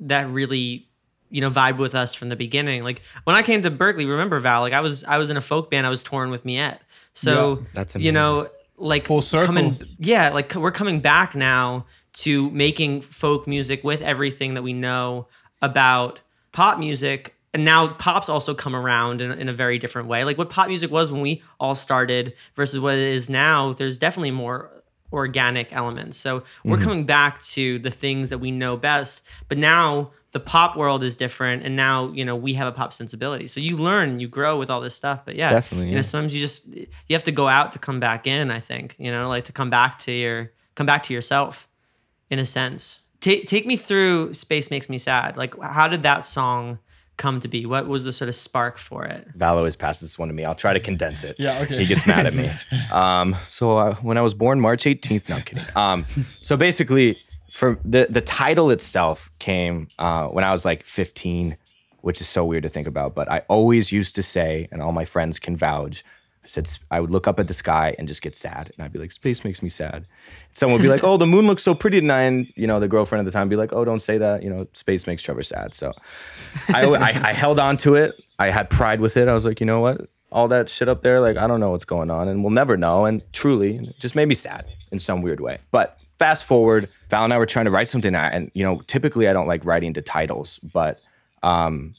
that really, you know, vibe with us from the beginning. Like when I came to Berklee, remember Val? Like I was, I was in a folk band. I was touring with Miette. So yeah, that's amazing. You know, like full circle. Coming, yeah, like we're coming back now to making folk music with everything that we know about pop music. And now pop's also come around in, in a very different way. Like what pop music was when we all started versus what it is now, there's definitely more organic elements. So we're mm-hmm. coming back to the things that we know best, but now the pop world is different. And now, you know, we have a pop sensibility. So you learn, you grow with all this stuff, but yeah, definitely, you yeah. know, sometimes you just, you have to go out to come back in, I think, you know, like to come back to your, come back to yourself. In a sense, take take me through "Space Makes Me Sad." Like, how did that song come to be? What was the sort of spark for it? Val always passes this one to me. I'll try to condense it. Yeah, okay. He gets mad at me. Um, so uh, when I was born, March eighteenth. No, I'm kidding. Um, so basically, for the the title itself came uh, when I was like fifteen, which is so weird to think about. But I always used to say, and all my friends can vouch. I said, I would look up at the sky and just get sad. And I'd be like, space makes me sad. Someone would be like, oh, the moon looks so pretty tonight. And, you know, the girlfriend at the time would be like, oh, don't say that. You know, space makes Trevor sad. So I, I, I held on to it. I had pride with it. I was like, you know what? All that shit up there, like, I don't know what's going on. And we'll never know. And truly, it just made me sad in some weird way. But fast forward, Val and I were trying to write something. And, you know, typically I don't like writing to titles. But um,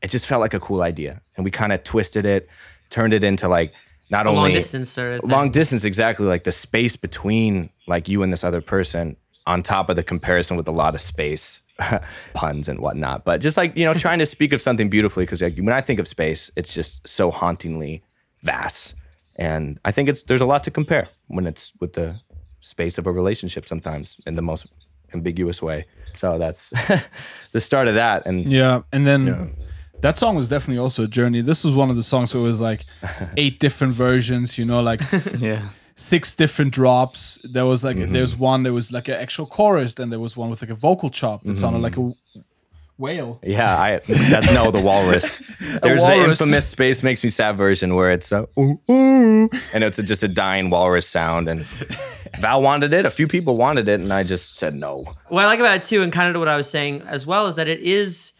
it just felt like a cool idea. And we kind of twisted it. Turned it into like not only long distance, sort of long distance, exactly like the space between like you and this other person, on top of the comparison with a lot of space puns and whatnot. But just like you know, trying to speak of something beautifully because like, when I think of space, it's just so hauntingly vast, and I think it's there's a lot to compare when it's with the space of a relationship sometimes in the most ambiguous way. So that's the start of that, and yeah, and then. You know, that song was definitely also a journey. This was one of the songs where it was like eight different versions, you know, like yeah. six different drops. There was like, mm-hmm. there's one, there was like an actual chorus. Then there was one with like a vocal chop that mm-hmm. sounded like a whale. Yeah, I that's no, the walrus. There's walrus. The infamous Space Makes Me Sad version where it's a ooh, ooh, and it's a, just a dying walrus sound. And Val wanted it, a few people wanted it, and I just said no. What I like about it too, and kind of what I was saying as well, is that it is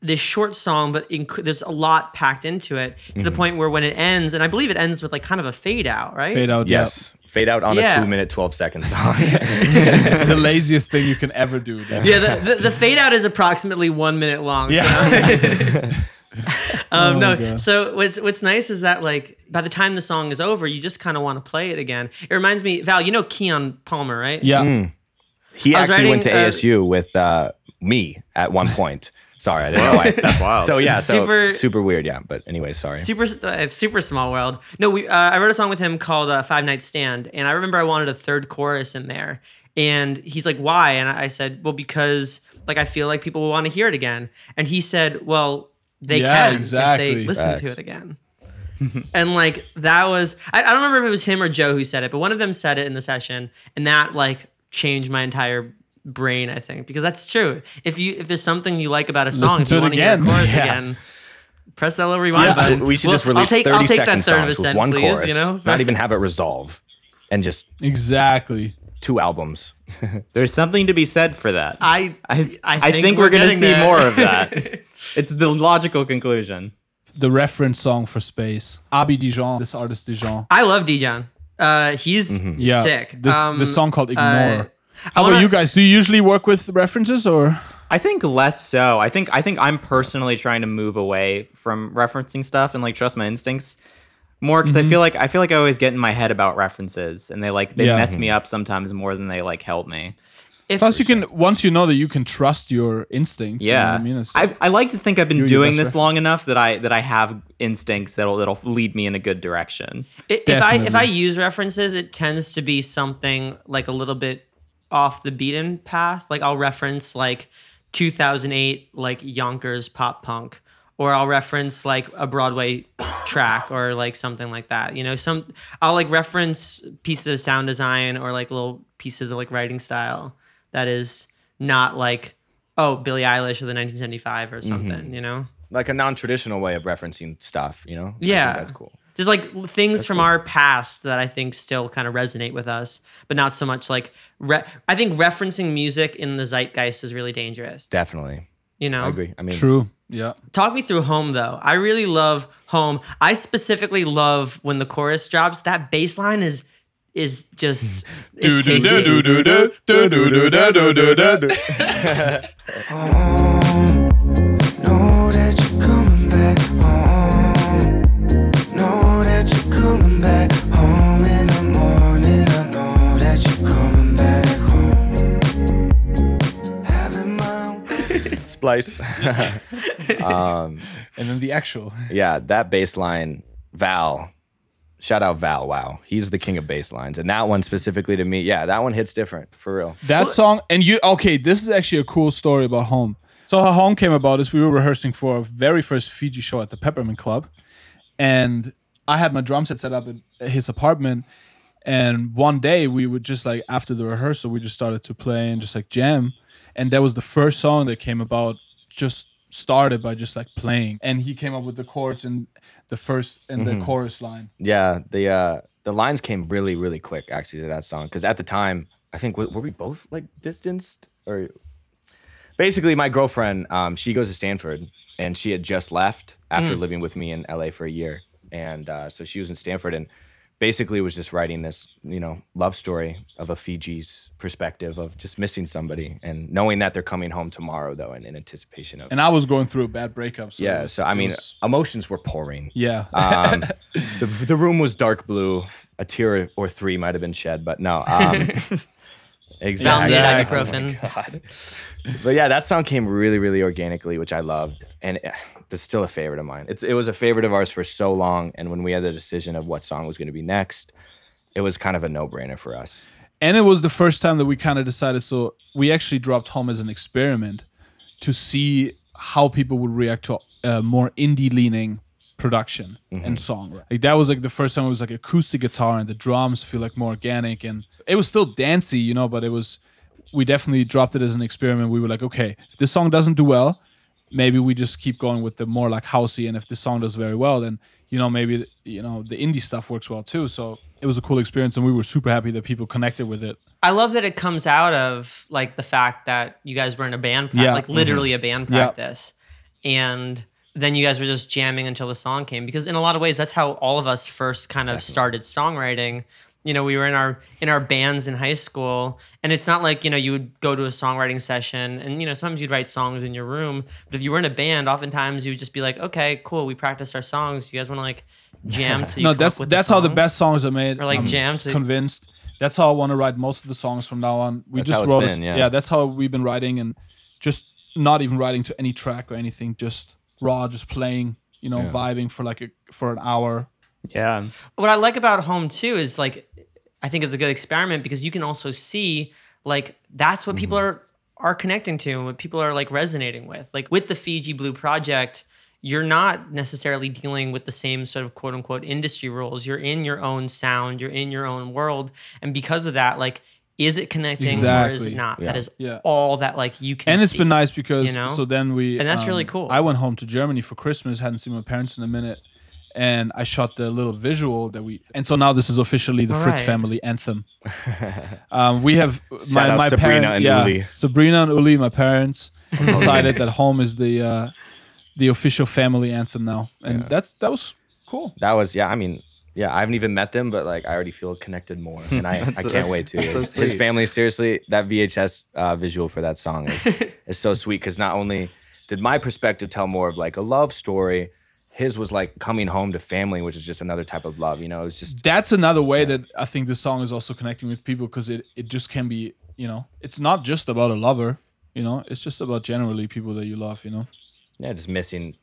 this short song, but inc- there's a lot packed into it to mm-hmm. the point where when it ends, and I believe it ends with like kind of a fade out, right? Fade out, yes. Yep. Fade out on yeah. a two minute, twelve second song. The laziest thing you can ever do. Though. Yeah, the, the, the fade out is approximately one minute long. Yeah. So. um, oh no, God. So what's what's nice is that like by the time the song is over, you just kind of want to play it again. It reminds me, Val, you know Keon Palmer, right? Yeah. Mm. He I actually writing, went to A S U uh, with uh, me at one point. Sorry, I didn't know why. That's wild. So yeah, so super, super weird, yeah. But anyway, sorry. Super, it's super small world. No, we. Uh, I wrote a song with him called uh, Five Night Stand, and I remember I wanted a third chorus in there, and he's like, "Why?" And I said, "Well, because like I feel like people will want to hear it again." And he said, "Well, they yeah, can exactly. if they listen Facts. To it again." And like that was, I, I don't remember if it was him or Joe who said it, but one of them said it in the session, and that like changed my entire brain, I think, because that's true. If you if there's something you like about a song, if you want to hear a chorus yeah. again, press that little rewind yeah. button. We should we'll, just release take, thirty second songs with one please, chorus, you know? Not even have it resolve, and just exactly two albums. There's something to be said for that. I I, I think, I think we're, we're going to see there. more of that. It's the logical conclusion. The reference song for Space, Abi Dijon, this artist Dijon. I love Dijon. Uh, he's mm-hmm. yeah, sick. This um, this song called Ignore. Uh, How wanna, about you guys? Do you usually work with references or? I think less so. I think I think I'm personally trying to move away from referencing stuff and like trust my instincts more because mm-hmm. I feel like I feel like I always get in my head about references and they like they yeah. mess mm-hmm. me up sometimes more than they like help me. If Plus, you sure. can once you know that you can trust your instincts. Yeah, you know I, mean? I I like to think I've been doing this re- long enough that I that I have instincts that'll that'll lead me in a good direction. It, if I if I use references, it tends to be something like a little bit off the beaten path. Like I'll reference like two thousand eight like Yonkers pop punk, or I'll reference like a Broadway track or like something like that. You know, some I'll like reference pieces of sound design or like little pieces of like writing style. That is not like, oh, Billie Eilish or the nineteen seventy-five or something, mm-hmm. you know? Like a non-traditional way of referencing stuff, you know? Yeah. I think that's cool. Just like things that's from cool. our past that I think still kind of resonate with us, but not so much like, re- I think referencing music in the zeitgeist is really dangerous. Definitely. You know? I agree. I mean, true. Yeah. Talk me through Home, though. I really love Home. I specifically love when the chorus drops, that bass line is is just it's tasty. Splice. um, and then the actual. Yeah, that bass line, Val. Shout out Val, wow. He's the king of bass lines. And that one specifically to me, yeah, that one hits different, for real. That well, song, and you, okay, this is actually a cool story about Home. So how Home came about is we were rehearsing for our very first Fiji show at the Peppermint Club. And I had my drum set set up at his apartment. And one day we would just like, after the rehearsal, we just started to play and just like jam. And that was the first song that came about, just started by just like playing. And he came up with the chords and the first and mm-hmm. the chorus line. Yeah, the uh, the lines came really, really quick actually to that song. Because at the time, I think, were, were we both like distanced? Or basically my girlfriend, um, she goes to Stanford and she had just left after mm. living with me in L A for a year. And uh, so she was in Stanford and basically was just writing this, you know, love story of a Fiji's perspective of just missing somebody and knowing that they're coming home tomorrow, though, and in anticipation of. And I was going through a bad breakup. So yeah, was, so I mean, was... emotions were pouring. Yeah. um, the the room was dark blue. A tear or three might have been shed, but no. Um, exactly. Ibuprofen. Oh God. But yeah, that song came really, really organically, which I loved, and. It, It's still a favorite of mine. It's It was a favorite of ours for so long. And when we had the decision of what song was going to be next, it was kind of a no-brainer for us. And it was the first time that we kind of decided. So we actually dropped Home as an experiment to see how people would react to uh, more indie-leaning production mm-hmm. and song. Right. Like that was like the first time it was like acoustic guitar and the drums feel like more organic. And it was still dancey, you know, but it was, we definitely dropped it as an experiment. We were like, okay, if this song doesn't do well, maybe we just keep going with the more like housey, and if the song does very well, then you know maybe you know the indie stuff works well too. So it was a cool experience, and we were super happy that people connected with it. I love that it comes out of like the fact that you guys were in a band, pra- yeah. like literally mm-hmm. a band practice, yeah. and then you guys were just jamming until the song came. Because in a lot of ways, that's how all of us first kind of Definitely. started songwriting. You know, we were in our in our bands in high school, and it's not like, you know, you would go to a songwriting session and, you know, sometimes you'd write songs in your room. But if you were in a band, oftentimes you would just be like, okay, cool, we practiced our songs. You guys want to like jam to you? No, that's that's how the best songs are made. Or like I'm jam to convinced. That's how I want to write most of the songs from now on. We that's just how it's wrote been, a, yeah. yeah, that's how we've been writing, and just not even writing to any track or anything, just raw, just playing, you know, yeah. vibing for like a, for an hour. Yeah. What I like about Home too is like, I think it's a good experiment because you can also see like that's what mm-hmm. people are are connecting to and what people are like resonating with. Like with the Fiji Blue project, you're not necessarily dealing with the same sort of quote unquote industry rules. You're in your own sound, you're in your own world, and because of that, like, is it connecting exactly. or is it not? Yeah. That is yeah. all that like you can. And it's see, been nice because you know? so then we and that's um, really cool. I went home to Germany for Christmas. Hadn't seen my parents in a minute. and I shot the little visual that we, and so now this is officially the All Fritz right. family anthem. Um, we have my, my Sabrina parents, and yeah, Uli. Sabrina and Uli, my parents, decided that Home is the uh, the official family anthem now, and yeah. that's that was cool. That was yeah. I mean. Yeah, I haven't even met them, but like I already feel connected more, and I, I can't wait to. His, so his family, seriously, that V H S uh, visual for that song is, is so sweet because not only did my perspective tell more of like a love story, his was like coming home to family, which is just another type of love. You know, it's just that's another way yeah. that I think this song is also connecting with people because it it just can be, you know, it's not just about a lover, you know, it's just about generally people that you love, you know. Yeah, just missing.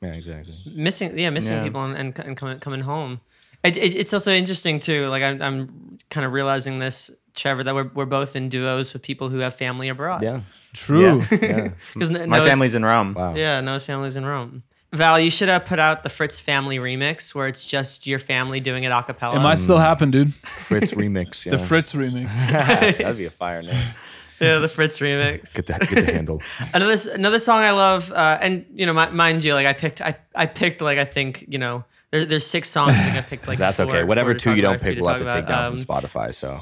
Yeah, exactly. Missing, yeah, missing yeah. people and and, and coming, coming home. It, it, it's also interesting too. Like I'm, I'm kind of realizing this, Trevor, that we're we're both in duos with people who have family abroad. Yeah, true. Yeah. yeah. N- My Noah's, family's in Rome. Wow. Yeah, Noah's family's in Rome. Val, you should have put out the Fritz Family remix, where it's just your family doing it a cappella. It might still happen, dude. Fritz remix. Yeah. The Fritz remix. That'd be a fire name. Yeah, the Fritz remix. Get that, get the handle. another another song I love, uh, and you know, mind you, like I picked, I I picked like I think you know. There, there's six songs. I think I picked like that's four, okay. Whatever two you don't pick, we'll have to take down um, from Spotify. So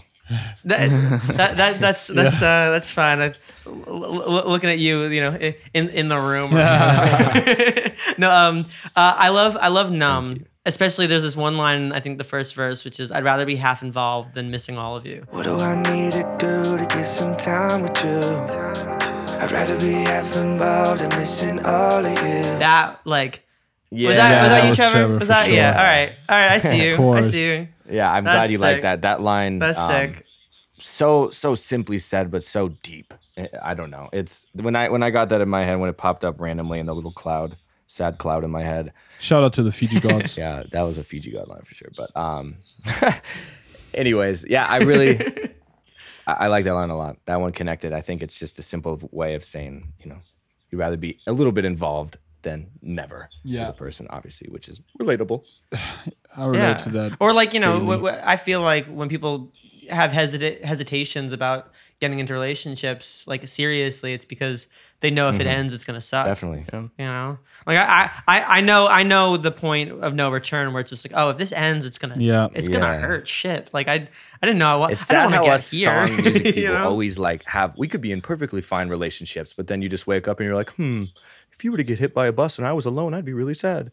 that, that, that that's that's yeah. uh, that's fine. I, l- l- looking at you, you know, in in the room. Or no, um, uh, I love I love Numb. Especially there's this one line. I think the first verse, which is, "I'd rather be half involved than missing all of you." What do I need to do to get some time with you? I'd rather be half involved than missing all of you. That like. Yeah, was that, yeah, was that, that you, was Trevor? Trevor was that, sure. Yeah, all right. All right, I see you. I see you. Yeah, I'm That's glad you sick. Like that. That line. That's um, sick. So, so simply said, but so deep. I don't know. It's when I when I got that in my head, when it popped up randomly in the little cloud, sad cloud in my head. Shout out to the Fiji gods. Yeah, that was a Fiji god line for sure. But um, anyways, yeah, I really, I, I like that line a lot. That one connected. I think it's just a simple way of saying, you know, you'd rather be a little bit involved than never yeah. with a person, obviously, which is relatable. I relate yeah. to that. Or like, you know, w- w- I feel like when people have hesita- hesitations about getting into relationships, like seriously, it's because they know if mm-hmm. it ends, it's gonna suck. Definitely. Yeah. You know, like I, I, I know, I know the point of no return where it's just like, oh, if this ends, it's gonna, yeah. it's yeah. gonna hurt. Shit. Like I, I didn't know. I, wa- it's sad I didn't how get us here. Song music people you know? Always like have. We could be in perfectly fine relationships, but then you just wake up and you're like, hmm, if you were to get hit by a bus and I was alone, I'd be really sad.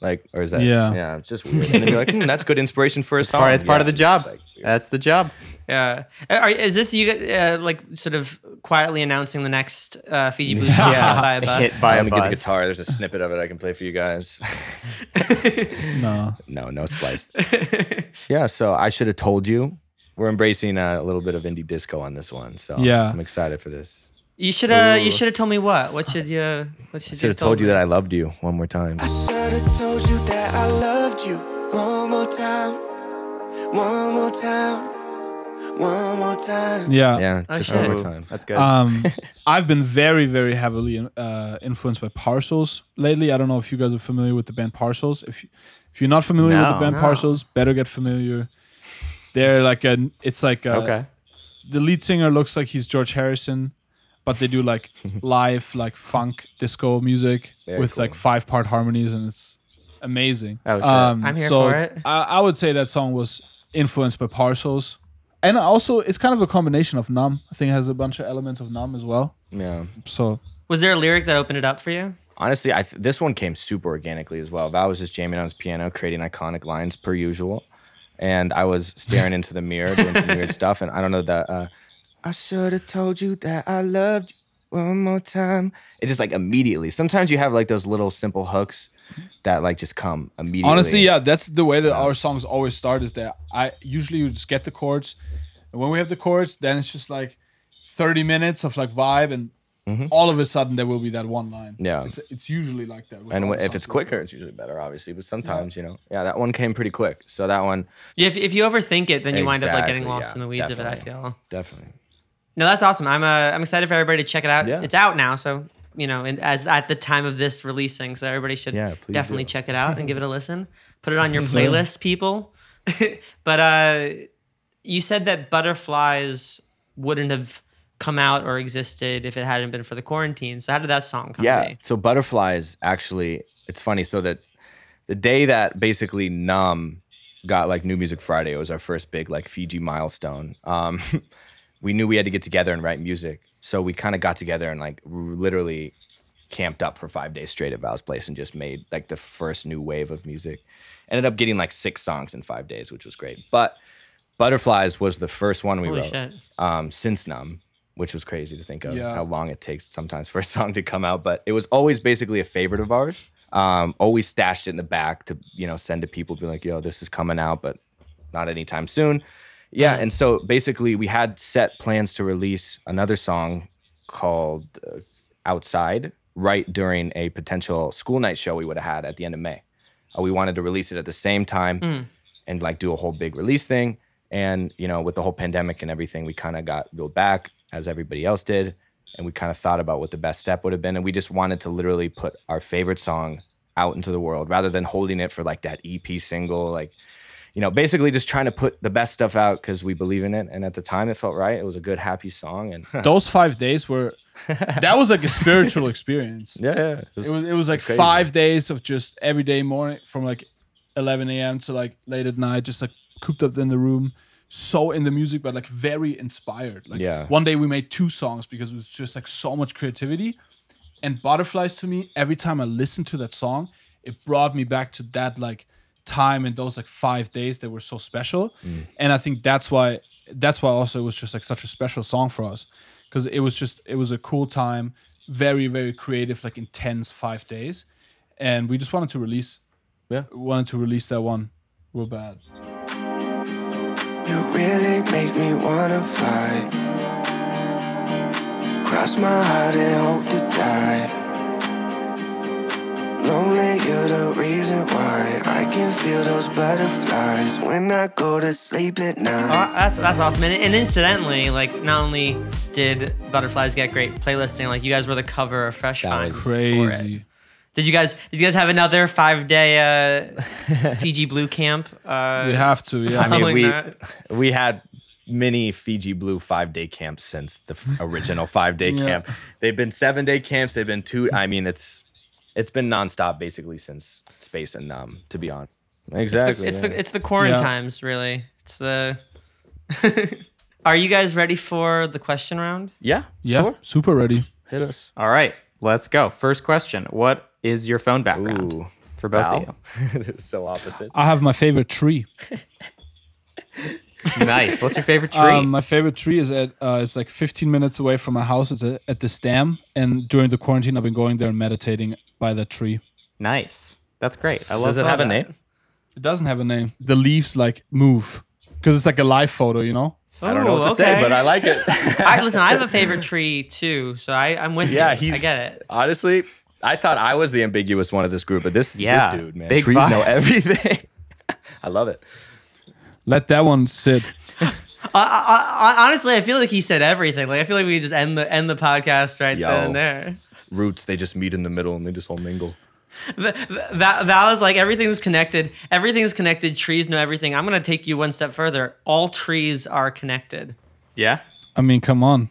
Like, or is that? Yeah, yeah. It's just weird. And then you're like, hmm, that's good inspiration for a song. Part, it's yeah, part of the job. Like, that's the job. Yeah. Are, is this you uh, like sort of quietly announcing the next uh, Fiji Blue song yeah. by a bus? Hit by a I'm gonna get the guitar. There's a snippet of it I can play for you guys. no, no, no splice. yeah. So I should have told you. We're embracing uh, a little bit of indie disco on this one. So yeah. I'm excited for this. You should have. You should have told me what. What should you? What should I you have told, told you me? That I loved you one more time. I should have told you that I loved you one more time, one more time, one more time. Yeah, yeah, just okay. one more time. That's good. Um, I've been very, very heavily uh, influenced by Parcels lately. I don't know if you guys are familiar with the band Parcels. If you, if you're not familiar no, with the band no. Parcels, better get familiar. They're like a. It's like a, okay. The lead singer looks like he's George Harrison. But they do like live, like funk disco music Very with cool. like five part harmonies, and it's amazing. Oh, sure. um, I'm here so for it. I, I would say that song was influenced by Parcels, and also it's kind of a combination of Numb. I think it has a bunch of elements of Numb as well. Yeah. So was there a lyric that opened it up for you? Honestly, I th- this one came super organically as well. Val was just jamming on his piano, creating iconic lines per usual, and I was staring into the mirror doing some weird stuff, and I don't know that. Uh, I should have told you that I loved you one more time. It just like immediately. Sometimes you have like those little simple hooks that like just come immediately. Honestly, yeah, that's the way that our songs always start is that I usually you just get the chords. And when we have the chords, then it's just like thirty minutes of like vibe and mm-hmm. all of a sudden there will be that one line. Yeah. It's it's usually like that. And if it's quicker, like it's usually better, obviously. But sometimes, yeah. you know, yeah, that one came pretty quick. So that one. Yeah, if, if you overthink it, then you exactly, wind up like getting lost yeah, in the weeds of it, I feel. Definitely. No, that's awesome. I'm uh, I'm excited for everybody to check it out. Yeah. It's out now, so you know, and as at the time of this releasing, so everybody should yeah, definitely do. Check it out and give it a listen. Put it on your playlist, people. But uh, you said that Butterflies wouldn't have come out or existed if it hadn't been for the quarantine. So how did that song come? Yeah, to be? So Butterflies actually, it's funny. So that the day that basically Numb got like New Music Friday, it was our first big like Fiji milestone. Um, we knew we had to get together and write music. So we kind of got together and like literally camped up for five days straight at Val's place and just made like the first new wave of music. Ended up getting like six songs in five days, which was great. But Butterflies was the first one we Holy wrote shit. Um, since Numb, which was crazy to think of yeah. how long it takes sometimes for a song to come out. But it was always basically a favorite of ours. Um, always stashed it in the back to, you know, send to people, be like, yo, this is coming out, but not anytime soon. Yeah, and so basically we had set plans to release another song called uh, Outside right during a potential school night show we would have had at the end of May. Uh, we wanted to release it at the same time mm. and like do a whole big release thing. And, you know, with the whole pandemic and everything, we kind of got reeled back as everybody else did. And we kind of thought about what the best step would have been. And we just wanted to literally put our favorite song out into the world rather than holding it for like that E P single, like, you know, basically just trying to put the best stuff out because we believe in it. And at the time, it felt right. It was a good, happy song. And those five days were, that was like a spiritual experience. Yeah, yeah. It was, it was, it was like crazy. Five days of just every day morning from like eleven a.m. to like late at night, just like cooped up in the room. So in the music, but like very inspired. Like yeah. one day we made two songs because it was just like so much creativity. And Butterflies to me, every time I listened to that song, it brought me back to that like, time and those like five days that were so special mm. and I think that's why that's why also it was just like such a special song for us because it was just it was a cool time, very very creative, like intense five days, and we just wanted to release yeah wanted to release that one real bad. You really make me wanna fly, cross my heart and hope to die. Lonely, you're the reason why I can feel those butterflies when I go to sleep at night. Oh, that's that's awesome. And, and incidentally, like not only did Butterflies get great playlisting, like you guys were the cover of Fresh Finds. Crazy. For it. Did you guys did you guys have another five day uh, Fiji Blue camp? Uh, we have to. Yeah. I mean, we that? we had many Fiji Blue five day camps since the original five day yeah. camp. They've been seven day camps. They've been two. I mean, it's. It's been nonstop basically since Space and Numb, to be honest. Exactly. It's the it's, yeah. the, it's the quarantine yeah. times, really. It's the. Are you guys ready for the question round? Yeah. Yeah. Sure. Super ready. Hit us. All right. Let's go. First question. What is your phone background? Ooh, for both Val. Of you? It's so opposite. I have my favorite tree. Nice. What's your favorite tree? Um, my favorite tree is at uh, it's like fifteen minutes away from my house. It's a, at the stem. And during the quarantine, I've been going there and meditating by that tree. Nice. That's great. I love. Does it have that. A name? It doesn't have a name. The leaves like move because it's like a live photo, you know? Ooh, I don't know what to okay. say, but I like it. I, listen, I have a favorite tree too, so I, I'm with yeah, you. I get it. Honestly, I thought I was the ambiguous one of this group, but this, yeah, this dude, man. Big trees vibe. Know everything. I love it. Let that one sit. I, I, I, honestly, I feel like he said everything. Like I feel like we just end the end the podcast right Yo. Then and there. Roots, they just meet in the middle and they just all mingle. Val is like, everything's connected. Everything's connected. Trees know everything. I'm going to take you one step further. All trees are connected. Yeah? I mean, come on.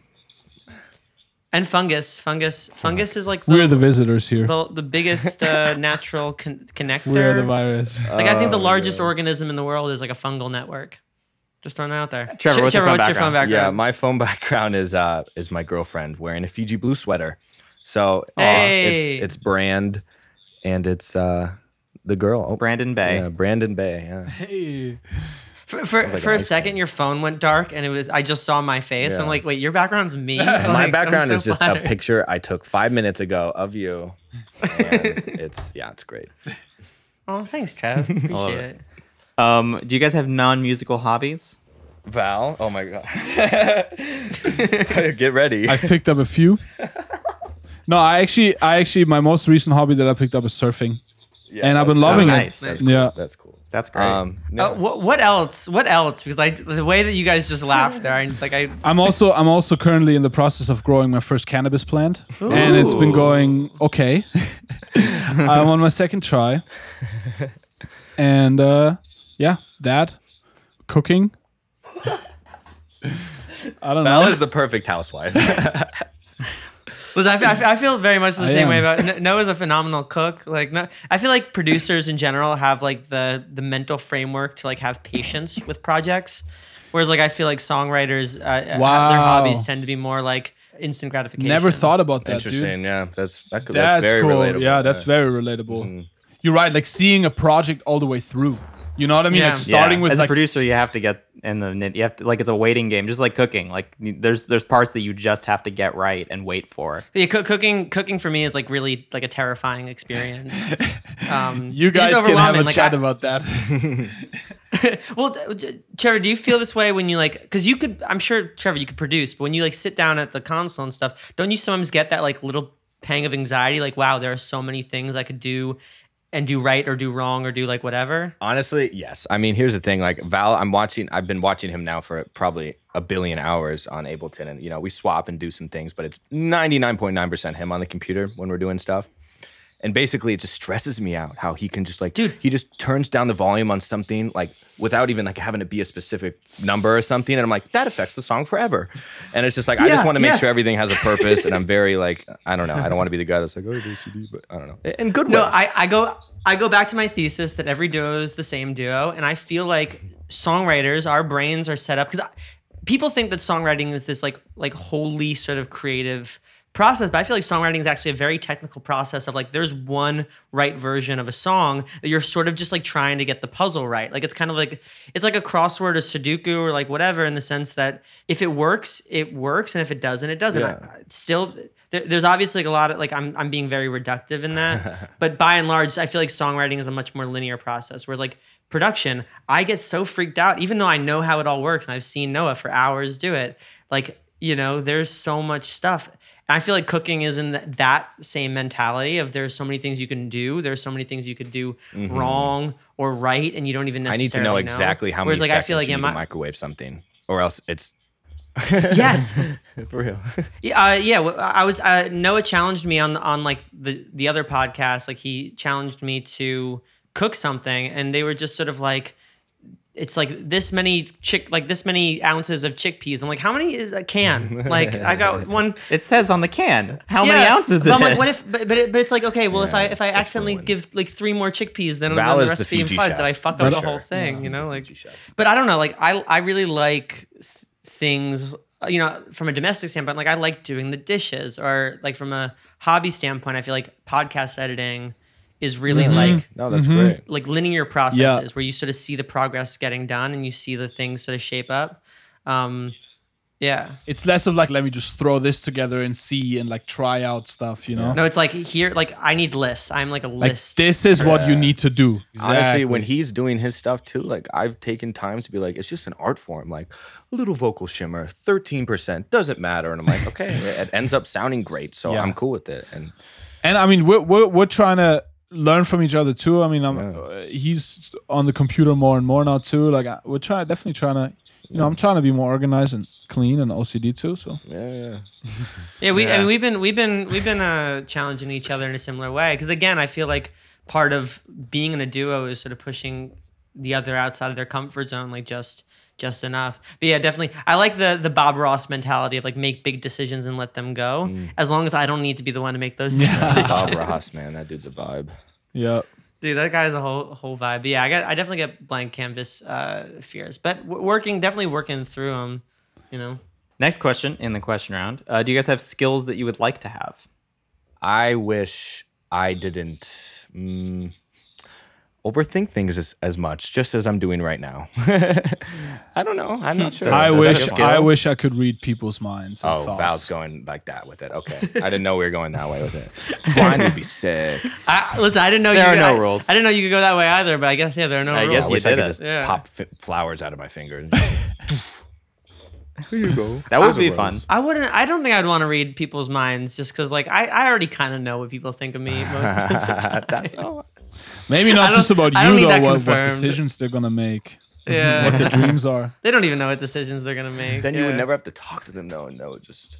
And fungus. Fungus fungus is like... The, we're the visitors here. The, the biggest uh, natural con- connector. We're the virus. Like, I think the largest oh, organism in the world is like a fungal network. Just throwing that out there. Trevor, Ch- what's, Trevor your, phone what's your phone background? Yeah, my phone background is uh, is my girlfriend wearing a Fiji Blue sweater. So hey. uh, it's it's Brand and it's uh, the girl. Oh, Brandon Bay. Yeah, Brandon Bay. Yeah. Hey. For for, like for a, a second, your phone went dark and it was. I just saw my face. Yeah. I'm like, wait, your background's me? Like, my background so is just flattered. A picture I took five minutes ago of you. And it's yeah, it's great. Oh, thanks, Trev. Appreciate it. it. Um, do you guys have non-musical hobbies? Val. Oh my god. Get ready. I've picked up a few. No, I actually, I actually, my most recent hobby that I picked up is surfing, yeah, and I've been loving oh, nice. It. That's cool. Yeah, that's cool. That's great. Um, no. uh, what, what else? What else? Because like the way that you guys just laughed, there, right? Like I, I'm also, I'm also currently in the process of growing my first cannabis plant, Ooh. And it's been going okay. I'm on my second try, and uh, yeah, that cooking. I don't Val know. Val is the perfect housewife. Was I, I feel very much the I same am. way about Noah's a phenomenal cook. Like, no, I feel like producers in general have like the the mental framework to like have patience with projects, whereas like I feel like songwriters, uh, wow. their hobbies tend to be more like instant gratification. Never thought about that. Interesting. Dude. Yeah, that's that could, that's, that's very cool. relatable. Yeah, that's very relatable. Mm. You're right. Like seeing a project all the way through. You know what I mean? Yeah. Like starting yeah. with as like, a producer, you have to get in the you have to like it's a waiting game, just like cooking. Like there's there's parts that you just have to get right and wait for. Yeah, co- cooking cooking for me is like really like a terrifying experience. Um, you guys can have a like, chat I, about that. Well, Trevor, do you feel this way when you like? Because you could, I'm sure, Trevor, you could produce, but when you like sit down at the console and stuff, don't you sometimes get that like little pang of anxiety? Like, wow, there are so many things I could do. And do right or do wrong or do like whatever? Honestly, yes. I mean, here's the thing. Like Val, I'm watching, I've been watching him now for probably a billion hours on Ableton. And, you know, we swap and do some things, but it's ninety-nine point nine percent him on the computer when we're doing stuff. And basically it just stresses me out how he can just like, dude, he just turns down the volume on something like without even like having to be a specific number or something. And I'm like, that affects the song forever. And it's just like, yeah, I just want to make yes. sure everything has a purpose. And I'm very like, I don't know. I don't want to be the guy that's like, oh, A B C D, but I don't know. In good no, ways. I, I go, I go back to my thesis that every duo is the same duo. And I feel like songwriters, our brains are set up because people think that songwriting is this like, like wholly sort of creative process, but I feel like songwriting is actually a very technical process of like there's one right version of a song that you're sort of just like trying to get the puzzle right. Like it's kind of like it's like a crossword or Sudoku or like whatever in the sense that if it works, it works, and if it doesn't, it doesn't. Yeah. I, still, there, there's obviously like a lot of like I'm I'm being very reductive in that, but by and large, I feel like songwriting is a much more linear process. Whereas like production, I get so freaked out, even though I know how it all works and I've seen Noah for hours do it. Like you know, there's so much stuff. I feel like cooking is in that same mentality of there's so many things you can do. There's so many things you could do mm-hmm. wrong or right, and you don't even necessarily know. I need to know, know. exactly how Whereas many like, seconds I feel like, you yeah, my- microwave something, or else it's... Yes. For real. Yeah, uh, yeah. I was uh, Noah challenged me on, on like the, the other podcast. Like he challenged me to cook something, and they were just sort of like, it's like this many chick, like this many ounces of chickpeas. I'm like, how many is a can? Like, I got one. It says on the can how yeah. many ounces. But it I'm like, what if? But, but, it, but it's like, okay, well, yeah, if I if I accidentally ruined. give like three more chickpeas, then the recipe implies that I fuck up sure. the whole thing. Val's you know, like. But I don't know. Like, I I really like th- things. You know, from a domestic standpoint, like I like doing the dishes, or like from a hobby standpoint, I feel like podcast editing is really mm-hmm. like no, that's mm-hmm. great. Like linear processes yeah. where you sort of see the progress getting done and you see the things sort of shape up. Um, yeah, it's less of like let me just throw this together and see and like try out stuff. You know, no, it's like here, like I need lists. I'm like a like, list. This is person. What you need to do. Exactly. Honestly, when he's doing his stuff too, like I've taken time to be like it's just an art form, like a little vocal shimmer, thirteen percent doesn't matter, and I'm like okay, it ends up sounding great, so yeah. I'm cool with it. And and I mean we're we're, we're trying to learn from each other too. I mean, I'm, yeah. he's on the computer more and more now too. Like we're trying, definitely trying to, you know, I'm trying to be more organized and clean and O C D too. So yeah, yeah, yeah. We yeah. I mean, we've been we've been we've been uh, challenging each other in a similar way. Because again, I feel like part of being in a duo is sort of pushing the other outside of their comfort zone, like just just enough. But yeah, definitely, I like the the Bob Ross mentality of like make big decisions and let them go. Mm. As long as I don't need to be the one to make those yeah. decisions. Bob Ross, man, that dude's a vibe. Yeah, dude, that guy's a whole whole vibe. But yeah, I got, I definitely get blank canvas uh, fears, but w- working, definitely working through them. You know. Next question in the question round: uh, do you guys have skills that you would like to have? I wish I didn't mm, overthink things as, as much, just as I'm doing right now. I don't know. I'm not sure. I Does wish I wish I could read people's minds. And oh, thoughts. Val's going like that with it. Okay, I didn't know we were going that way with it. Blind would be sick. I, listen, I didn't know there you are could, no I, rules. I didn't know you could go that way either. But I guess yeah, there are no I rules. Guess I wish I could it. just yeah. pop f- flowers out of my fingers. Here you go. That would be fun. I wouldn't. I don't think I'd want to read people's minds just because, like, I, I already kind of know what people think of me most of the time. That's all. Maybe not just about you though. What, what decisions they're gonna make? Yeah. What their dreams are. They don't even know what decisions they're gonna make. Then yeah. you would never have to talk to them, though. And no, just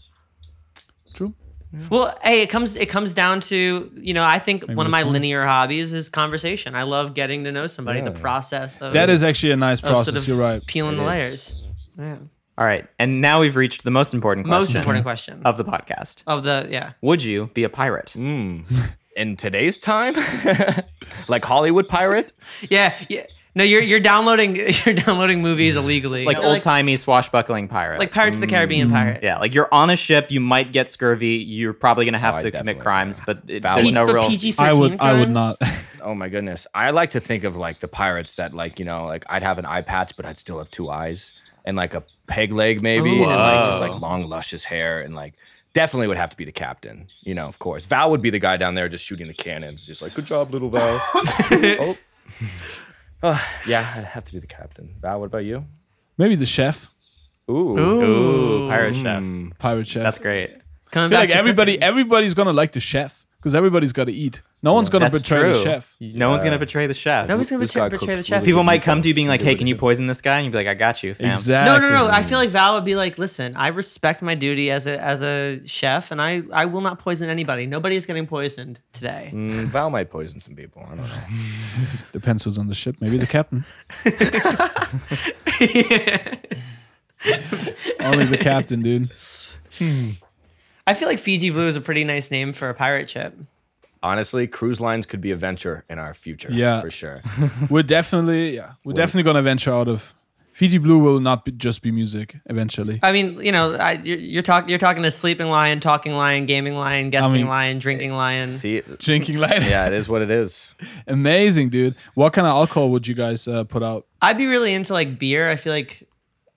true. Yeah. Well, hey, it comes it comes down to, you know, I think Maybe one of my sense. linear hobbies is conversation. I love getting to know somebody. Yeah. The process. Of, that is actually a nice process. Sort of you're right. Peeling it the is. layers. Yeah. All right. And now we've reached the most important question. Most important question. Of the podcast. Of the, yeah. Would you be a pirate? Mm. In today's time? Like Hollywood pirate? Yeah. Yeah. No, you're you're downloading you're downloading movies illegally. Like, you know, old-timey, like, swashbuckling pirate. Like Pirates of the Caribbean mm. pirate. Yeah, like you're on a ship, you might get scurvy, you're probably going to have oh, to commit crimes, yeah. but it, there's P- no but real... P G thirteen I would, crimes? I would not. Oh my goodness. I like to think of like the pirates that like, you know, like I'd have an eye patch, but I'd still have two eyes and like a peg leg maybe Ooh, and like just like long luscious hair and like... Definitely would have to be the captain, you know, of course. Val would be the guy down there just shooting the cannons, just like, good job, little Val. oh. oh, yeah, I'd have to be the captain. Val, what about you? Maybe the chef. Ooh. Ooh, Ooh pirate chef. Mm, pirate chef. That's great. Coming I feel like everybody, cooking. Everybody's going to like the chef because everybody's got to eat. No one's going to betray true. the chef. No uh, one's going to betray the chef. Nobody's going to betray, betray the chef. People might come to you being like, hey, can you poison this guy? And you'd be like, I got you, fam. Exactly. No, no, no. I feel like Val would be like, listen, I respect my duty as a as a chef, and I, I will not poison anybody. Nobody's getting poisoned today. Mm, Val might poison some people. I don't know. Depends who's on the ship. Maybe the captain. Only the captain, dude. Hmm. I feel like Fiji Blue is a pretty nice name for a pirate ship. Honestly, cruise lines could be a venture in our future. Yeah, for sure. We're definitely, yeah, we're Wait. definitely gonna venture out of Fiji Blue. Will not be, just be music eventually. I mean, you know, I, you're, you're talking, you're talking to Sleeping Lion, Talking Lion, Gaming Lion, Guessing I mean, Lion, Drinking Lion. See, Drinking Lion. Yeah, it is what it is. Amazing, dude. What kind of alcohol would you guys uh, put out? I'd be really into like beer. I feel like.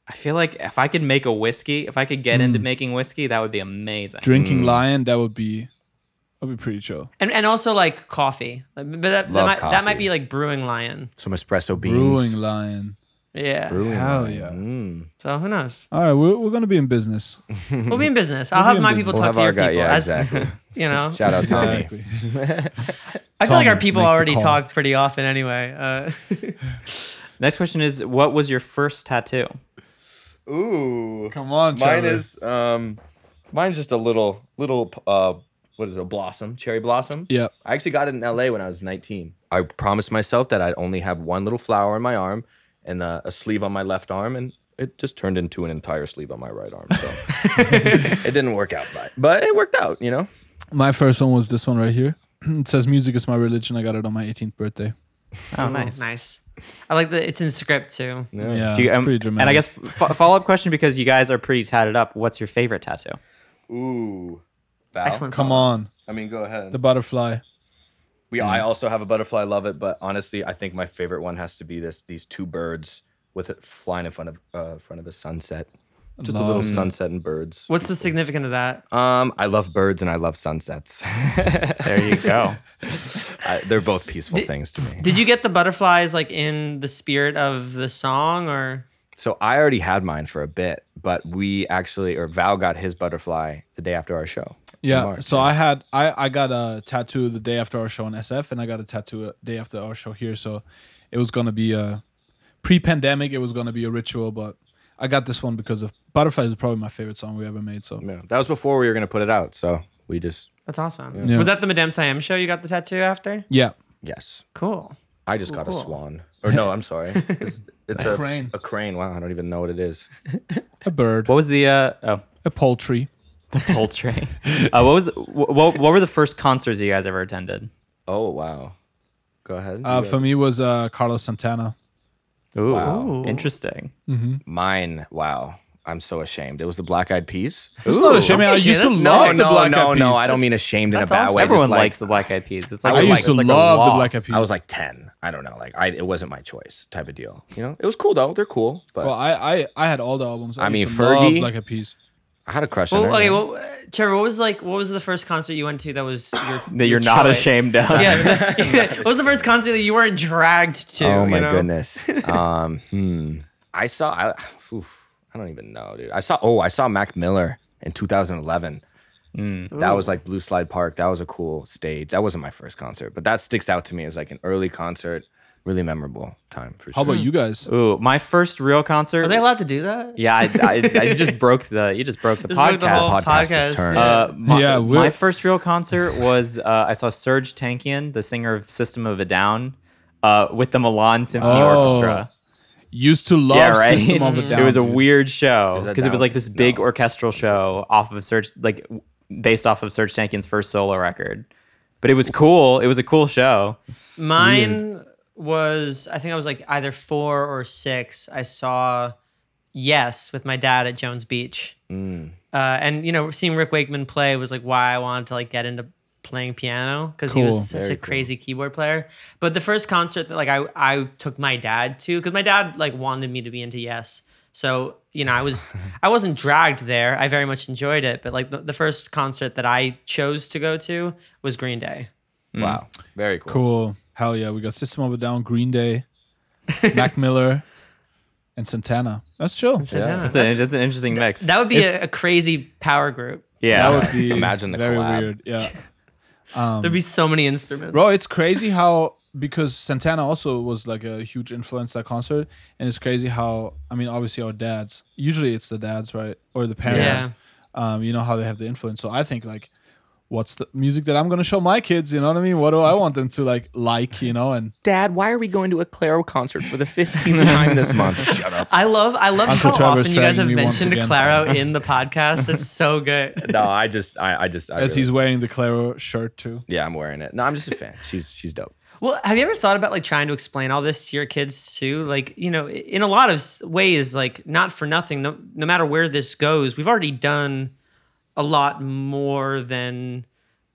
I feel like if I could make a whiskey, if I could get mm. into making whiskey, that would be amazing. Drinking mm. Lion, that would be. I'll be pretty chill. And and also like coffee. But that, that, might, coffee. that might be like Brewing Lion. Some espresso beans. Brewing Lion. Yeah. Brewing Hell Lion. yeah. Mm. So who knows? All right, we're, we're going to be in business. We'll be in business. I'll we'll have my business. people we'll talk to your guy, people. Yeah, as, exactly. You know? Shout out Tommy. I feel like our people already talk pretty often anyway. Uh, Next question is, what was your first tattoo? Ooh. Come on, Trevor. Mine is, um, mine's just a little, little... Uh, What is it, a blossom, cherry blossom? Yeah. I actually got it in L A when I was nineteen. I promised myself that I'd only have one little flower on my arm and uh, a sleeve on my left arm, and it just turned into an entire sleeve on my right arm. So it didn't work out, but, but it worked out, you know? My first one was this one right here. It says, music is my religion. I got it on my eighteenth birthday. Oh, nice. Nice. I like that it's in script, too. Yeah, yeah Do you, it's um, pretty dramatic. And I guess f- follow-up question, because you guys are pretty tatted up. What's your favorite tattoo? Ooh. Val? Excellent. Come on. I mean, go ahead. The butterfly. We. Mm. I also have a butterfly. Love it. But honestly, I think my favorite one has to be this. These two birds with it flying in front of uh, front of a sunset. Just love. a little sunset and birds. What's the significance of that? Um, I love birds and I love sunsets. There you go. I, they're both peaceful did, things to me. Did you get the butterflies like in the spirit of the song or? So I already had mine for a bit, but we actually, or Val got his butterfly the day after our show. Yeah, March, so yeah. I had, I, I got a tattoo the day after our show in S F, and I got a tattoo the day after our show here, so it was going to be a, pre-pandemic, it was going to be a ritual, but I got this one because of, Butterflies is probably my favorite song we ever made, so. Yeah, that was before we were going to put it out, so we just. That's awesome. Yeah. Yeah. Was that the Madame Siam show you got the tattoo after? Yeah. Yes. Cool. I just Ooh, got cool. a swan. Or no, I'm sorry. It's, it's a, a crane. A crane, wow, I don't even know what it is. A bird. What was the, uh, oh. A poultry. The poultry. uh, what was what? What were the first concerts you guys ever attended? Oh wow! Go ahead. Uh, for me was uh, Carlos Santana. Ooh, wow. Interesting. Mm-hmm. Mine. Wow. I'm so ashamed. It was the Black Eyed Peas. It's Ooh, not ashamed. I used to love no, the no, Black no, Eyed Peas. No, no, no. I don't mean ashamed in a bad awesome. way. Everyone like, likes the Black Eyed Peas. It's like I used like, to like love the Black Eyed Peas. I was like ten. I don't know. Like I, it wasn't my choice. Type of deal. You know, it was cool though. They're cool. But well, I, I, I had all the albums. I, I mean, Fergie, Black Eyed Peas. I had a crush well, on her. Okay, well, uh, Trevor, what was like? What was the first concert you went to that was your, that you're your not choice? ashamed of? Yeah. What was the first concert that you weren't dragged to? Oh my you know? goodness. um, hmm. I saw. I, oof, I don't even know, dude. I saw. Oh, I saw Mac Miller in two thousand eleven. Mm. That was like Blue Slide Park. That was a cool stage. That wasn't my first concert, but that sticks out to me as like an early concert. Really memorable time for sure. How about you guys? Ooh, my first real concert. Are they allowed to do that? Yeah, I, I, I just broke the. You just broke the just podcast. Broke the whole podcast. podcast. Uh, my, yeah, my first real concert was uh, I saw Serj Tankian, the singer of System of a Down, uh, with the Milan Symphony oh. Orchestra. used to love yeah, right? System of a Down. It was a weird show because it was like this big no. orchestral show off of Search, like based off of Serj Tankian's first solo record. But it was cool. It was a cool show. Mine weird. was, I think I was like either four or six. I saw Yes with my dad at Jones Beach. Mm. Uh, and, you know, seeing Rick Wakeman play was like why I wanted to like get into playing piano because cool. he was such Very a crazy cool. keyboard player. But the first concert that like I, I took my dad to, because my dad like wanted me to be into Yes. So, you know, I was, I wasn't dragged there. I very much enjoyed it. But like the, the first concert that I chose to go to was Green Day. Mm. Wow. Very cool. Cool. Hell yeah. We got System of a Down, Green Day, Mac Miller, and Santana. That's chill. That's, yeah. that's, a, that's an interesting th- mix. That would be a, a crazy power group. Yeah. That would be Imagine the very collab. Weird. Yeah. Um, There'd be so many instruments. Bro, it's crazy how... Because Santana also was like a huge influence that concert, and it's crazy how I mean, obviously our dads. Usually it's the dads, right, or the parents. Yeah. Um, you know how they have the influence. So I think like, what's the music that I'm gonna show my kids? You know what I mean? What do I want them to like, like you know? And Dad, why are we going to a Claro concert for the fifteenth time this month? Shut up! I love, I love Uncle how Trevor's often you guys have mentioned Claro in the podcast. That's so good. No, I just, I, I just, I as really... he's wearing the Claro shirt too. Yeah, I'm wearing it. No, I'm just a fan. She's, she's dope. Well, have you ever thought about like trying to explain all this to your kids too? Like, you know, in a lot of ways, like not for nothing, no, no matter where this goes, we've already done a lot more than,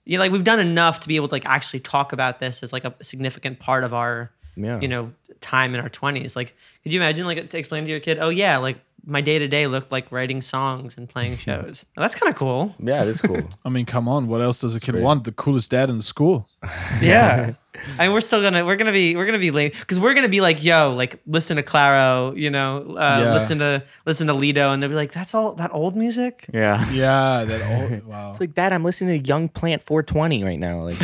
you know, like we've done enough to be able to like actually talk about this as like a significant part of our, yeah. you know, time in our twenties. Like, could you imagine like to explain to your kid, oh yeah, like my day-to-day looked like writing songs and playing shows. Well, that's kind of cool. Yeah, it is cool. I mean, come on, what else does a kid want? The coolest dad in the school. Yeah. I mean, we're still gonna we're gonna be we're gonna be late because we're gonna be like, yo, like listen to Claro, you know, uh, yeah. listen to listen to Lido, and they'll be like, that's all that old music. Yeah, yeah, that old. Wow. It's like, Dad, I'm listening to Young Plant four twenty right now. Like,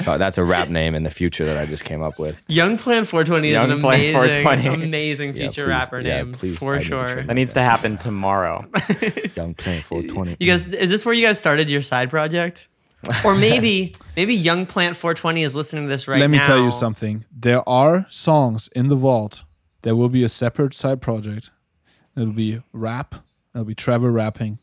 so that's a rap name in the future that I just came up with. Young Plant four twenty Young is an Plant amazing, amazing future yeah, please, rapper yeah, name please, for I sure. Need that needs to happen tomorrow. Young Plant four twenty. You guys, is this where you guys started your side project? Or maybe maybe Young Plant four twenty is listening to this right now. Let me now. tell you something. There are songs in the vault. There will be a separate side project. It'll be rap. It'll be Trevor rapping.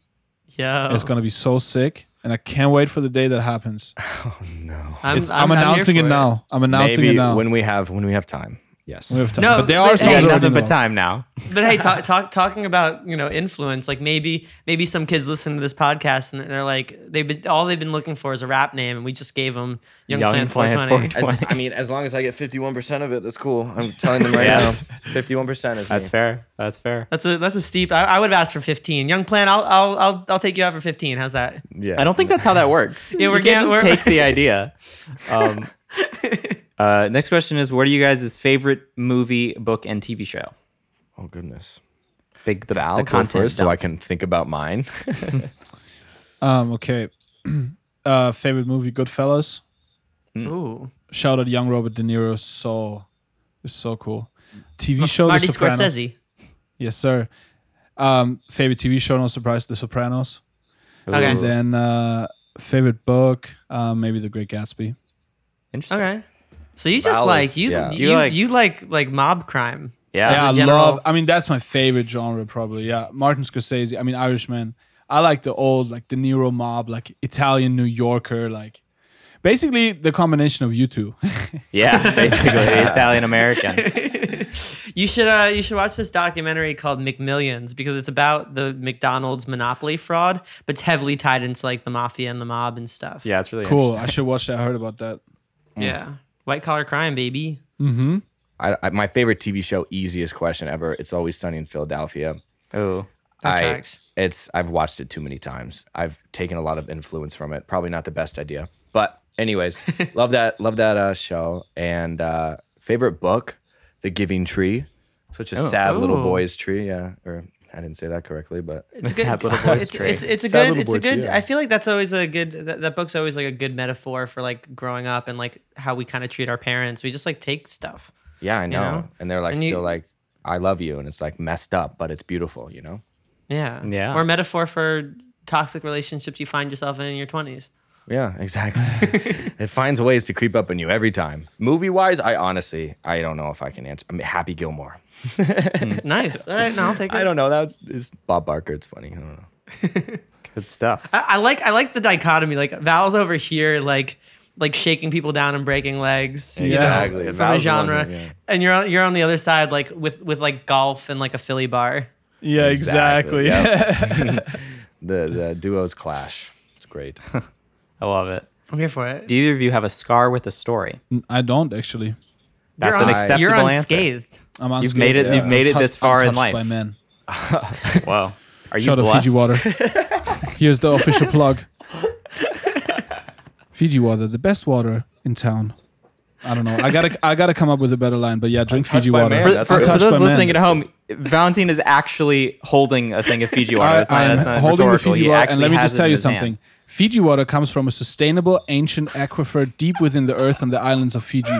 Yeah. It's going to be so sick. And I can't wait for the day that happens. Oh, no. I'm, I'm, I'm announcing it, it now. I'm announcing maybe it now. When we have when we have time. Yes. We have time. No, but there but, are songs. Hey, nothing but time now. But hey, talk, talk, talking about, you know, influence, like maybe maybe some kids listen to this podcast and they're like, they've been, all they've been looking for is a rap name, and we just gave them Young, Young Plant four twenty. four twenty. As, I mean, as long as I get fifty-one percent of it, that's cool. I'm telling them right yeah. now, fifty-one percent is me. That's fair. That's fair. That's a that's a steep. I, I would have asked for fifteen. Young Plant, I'll I'll I'll I'll take you out for fifteen. How's that? Yeah. I don't think that's how that works. Yeah, we're gonna just take the idea. Um, Uh, next question is, what are you guys' favorite movie, book, and T V show? Oh, goodness. Big the, Val, the content go first so I can think about mine. um, okay. Uh, favorite movie, Goodfellas. Mm. Ooh. Shout out young Robert De Niro. So, it's so cool. T V show, Marty The Sopranos. Scorsese. Yes, sir. Um, favorite T V show, no surprise, The Sopranos. Ooh. Okay. And then uh, favorite book, uh, maybe The Great Gatsby. Interesting. Okay. So you just Val like is, you, yeah. you, you like you like like mob crime. Yeah, yeah I general. love. I mean, that's my favorite genre probably. Yeah, Martin Scorsese. I mean, Irishman. I like the old like De Niro mob, like Italian New Yorker, like basically the combination of you two. Yeah, basically Italian American. You should uh, you should watch this documentary called McMillions because it's about the McDonald's monopoly fraud, but it's heavily tied into like the mafia and the mob and stuff. Yeah, it's really cool. I should watch that. I heard about that. Mm. Yeah. White collar crime, baby. Mm-hmm. I, I, my favorite T V show, easiest question ever. It's Always Sunny in Philadelphia. Oh, that I, tracks. It's I've watched it too many times. I've taken a lot of influence from it. Probably not the best idea, but anyways, love that. Love that uh, show. And uh, favorite book, The Giving Tree. Such a oh. sad oh. little boy's tree. Yeah, or I didn't say that correctly, but it's a good. Sad little boy's it's, tree. It's, it's a sad good. It's a good. Tree, yeah. I feel like that's always a good. That, that book's always like a good metaphor for like growing up and like how we kind of treat our parents. We just like take stuff. Yeah, I know. You know? And they're like and still you, like, I love you, and it's like messed up, but it's beautiful, you know. Yeah. Yeah. Or a metaphor for toxic relationships you find yourself in in your twenties. Yeah, exactly. It finds ways to creep up on you every time. Movie-wise, I honestly, I don't know if I can answer. I mean, Happy Gilmore. Nice. All right, no, I'll take it. I don't know. That was just Bob Barker. It's funny. I don't know. Good stuff. I, I like I like the dichotomy. Like, Val's over here, like, like shaking people down and breaking legs, exactly, you know, from a genre, yeah. And you're on, you're on the other side, like with, with like golf and like a Philly bar. Yeah, exactly. exactly. Yep. the the duos clash. It's great. I love it. I'm here for it. Do either of you have a scar with a story? I don't actually. That's you're an on, acceptable you're unscathed. Answer. I'm unscathed. You've made it. Yeah, you've made I'm it this far I'm in life. By men. Wow. Are you Shout blessed? Out Fiji water. Here's the official plug. Fiji water, the best water in town. I don't know. I gotta, I gotta come up with a better line. But yeah, drink Fiji water. Man, for, for, for those listening man. At home, Valentin is actually holding a thing of Fiji water. That's I, not, that's not holding the Fiji water, and let me just tell you something. Hand. Fiji water comes from a sustainable ancient aquifer deep within the earth on the islands of Fiji.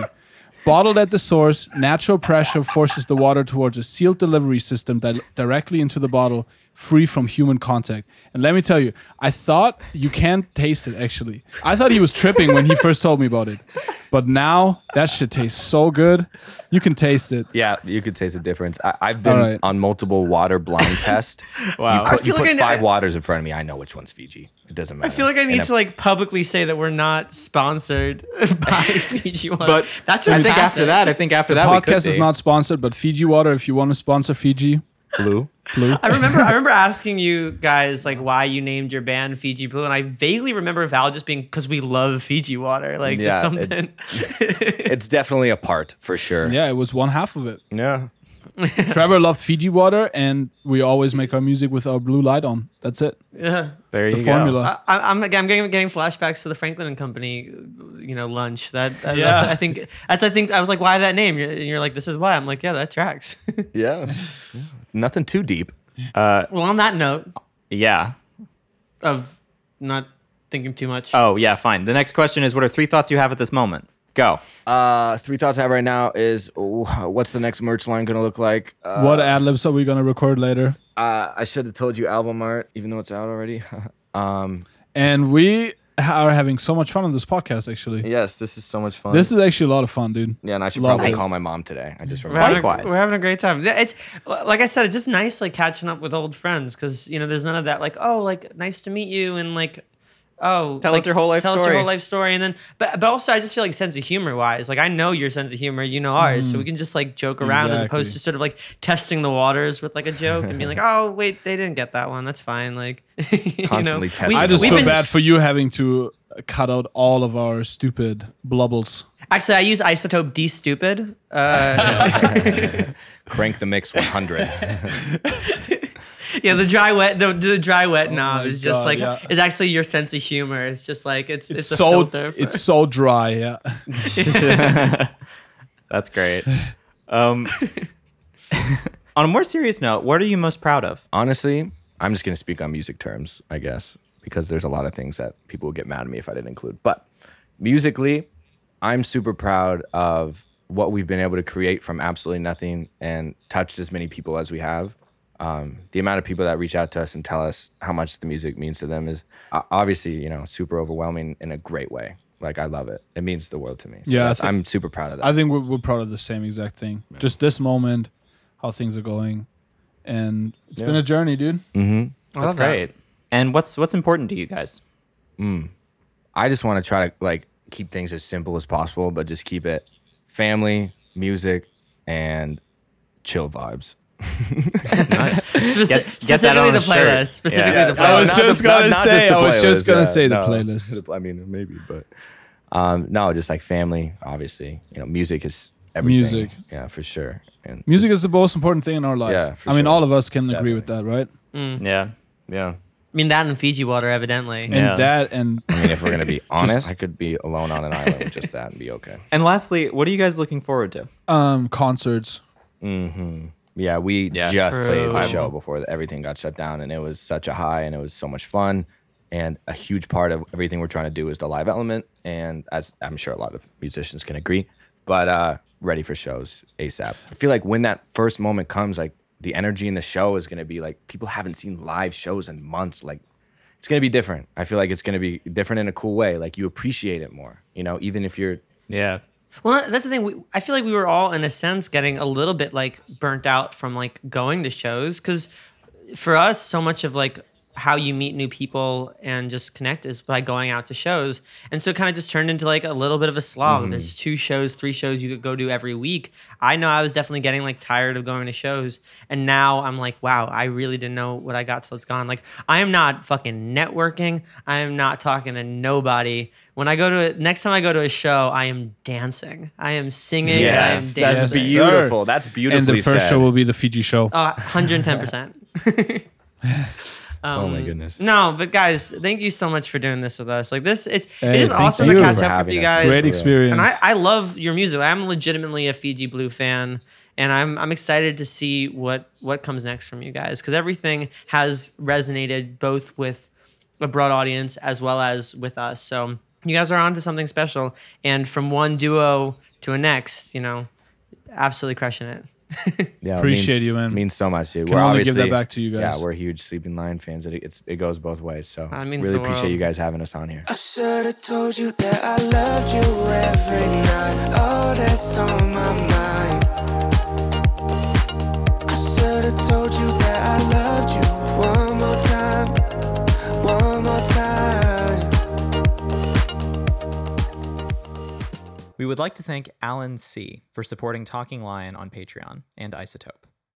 Bottled at the source, natural pressure forces the water towards a sealed delivery system di- directly into the bottle, free from human contact. And let me tell you, I thought you can't taste it, actually. I thought he was tripping when he first told me about it. But now, that shit tastes so good. You can taste it. Yeah, you can taste the difference. I, I've been right. on multiple water blind tests. Wow. You put, you put like five I, waters in front of me, I know which one's Fiji. It doesn't matter. I feel like I need and to I'm, like publicly say that we're not sponsored by Fiji Water. But that just I think after it. that, I think after the that, the podcast we is not sponsored, but Fiji Water, if you want to sponsor Fiji Blue. Blue. I remember I remember asking you guys like why you named your band Fiji Blue, and I vaguely remember Val just being because we love Fiji water, like yeah, just something. It, it's definitely a part for sure. Yeah, it was one half of it. Yeah. Trevor loved Fiji water, and we always make our music with our blue light on. That's it. Yeah, there it's you the go. Formula. I, I'm I'm getting, getting flashbacks to the Franklin and Company, you know, lunch. That I, yeah. that's, I think that's I think I was like, why that name? You're, you're like, this is why. I'm like, yeah, that tracks. Yeah, nothing too deep. Uh, well, on that note, yeah, of not thinking too much. Oh yeah, fine. The next question is, what are three thoughts you have at this moment? Go. Uh, three thoughts I have right now is, ooh, what's the next merch line going to look like? Uh, what ad-libs are we going to record later? Uh, I should have told you album art, even though it's out already. um, and we are having so much fun on this podcast, actually. Yes, this is so much fun. This is actually a lot of fun, dude. Yeah, and I should Love probably this. call my mom today. I just remember. Likewise. We're having a great time. It's like I said, it's just nice like catching up with old friends because, you know, there's none of that like, oh, like nice to meet you and like, Oh, tell like, us your whole life tell story. Tell us your whole life story, and then, but, but also, I just feel like sense of humor wise, like I know your sense of humor, you know ours, mm. so we can just like joke around exactly. as opposed to sort of like testing the waters with like a joke and being like, oh wait, they didn't get that one, that's fine. Like, constantly you know, testing. We, I just feel been, bad for you having to cut out all of our stupid blubbles. Actually, I use isotope D stupid. Uh, Crank the mix one hundred. Yeah, the dry wet, the, the dry wet oh knob is just God, like yeah. it's actually your sense of humor. It's just like it's it's, it's a so filter for... it's so dry. Yeah, yeah. That's great. Um, on a more serious note, what are you most proud of? Honestly, I'm just gonna speak on music terms, I guess, because there's a lot of things that people would get mad at me if I didn't include. But musically, I'm super proud of what we've been able to create from absolutely nothing and touched as many people as we have. Um, the amount of people that reach out to us and tell us how much the music means to them is uh, obviously, you know, super overwhelming in a great way. Like, I love it. It means the world to me. So yeah, think, I'm super proud of that. I think we're, we're proud of the same exact thing. Yeah. Just this moment, how things are going. And it's yeah. been a journey, dude. Mm-hmm. That's great. That. And what's what's important to you guys? Mm. I just want to try to, like, keep things as simple as possible, but just keep it family, music, and chill vibes. Nice. Speci- get, specifically get that on the playlist. Shirt. Specifically yeah. the playlist. I was just no, gonna not, say. Not I was just gonna yeah, say the no. playlist. I mean, maybe, but um, no, just like family. Obviously, you know, music is everything. Music, yeah, for sure. And music just, is the most important thing in our life. Yeah, for I sure. mean, all of us can Definitely. agree with that, right? Mm. Yeah, yeah. I mean that and Fiji water, evidently. And yeah. that and I mean, if we're gonna be honest, just, I could be alone on an island with just that and be okay. And lastly, what are you guys looking forward to? Um, concerts. Mm-hmm. Yeah, we yeah, just true. played the show before everything got shut down, and it was such a high, and it was so much fun. And a huge part of everything we're trying to do is the live element, and as I'm sure a lot of musicians can agree, but uh, ready for shows ASAP. I feel like when that first moment comes, like the energy in the show is going to be like, people haven't seen live shows in months. Like it's going to be different. I feel like it's going to be different in a cool way. Like, you appreciate it more, you know, even if you're... Yeah. Well, that's the thing. We, I feel like we were all, in a sense, getting a little bit, like, burnt out from, like, going to shows. Because for us, so much of, like, how you meet new people and just connect is by going out to shows. And so it kind of just turned into, like, a little bit of a slog. Mm-hmm. There's two shows, three shows you could go do every week. I know I was definitely getting, like, tired of going to shows. And now I'm like, wow, I really didn't know what I got till it's gone. Like, I am not fucking networking. I am not talking to nobody. When I go to, next time I go to a show, I am dancing. I am singing. Yes, I am dancing. That's beautiful. That's beautifully And the first said. show will be the Fiji show. Oh, one hundred ten percent. Um, oh my goodness! No, but guys, thank you so much for doing this with us. Like this, it's hey, it is awesome to catch up with you guys. Great experience, and I, I love your music. I'm legitimately a Fiji Blue fan, and I'm I'm excited to see what what comes next from you guys, because everything has resonated both with a broad audience as well as with us. So you guys are onto something special, and from one duo to a next, you know, absolutely crushing it. Yeah, appreciate it means, you, man. Means so much. Dude. Can we're only give that back to you guys. Yeah, we're huge Sleeping Lion fans. It it's, it goes both ways. So I really appreciate you guys having us on here. I should have told you that I loved you every night. Oh, that's on my mind. I should have told you that I loved you one more time, one more time. We would like to thank Alan C. for supporting Talking Lion on Patreon and Isotope.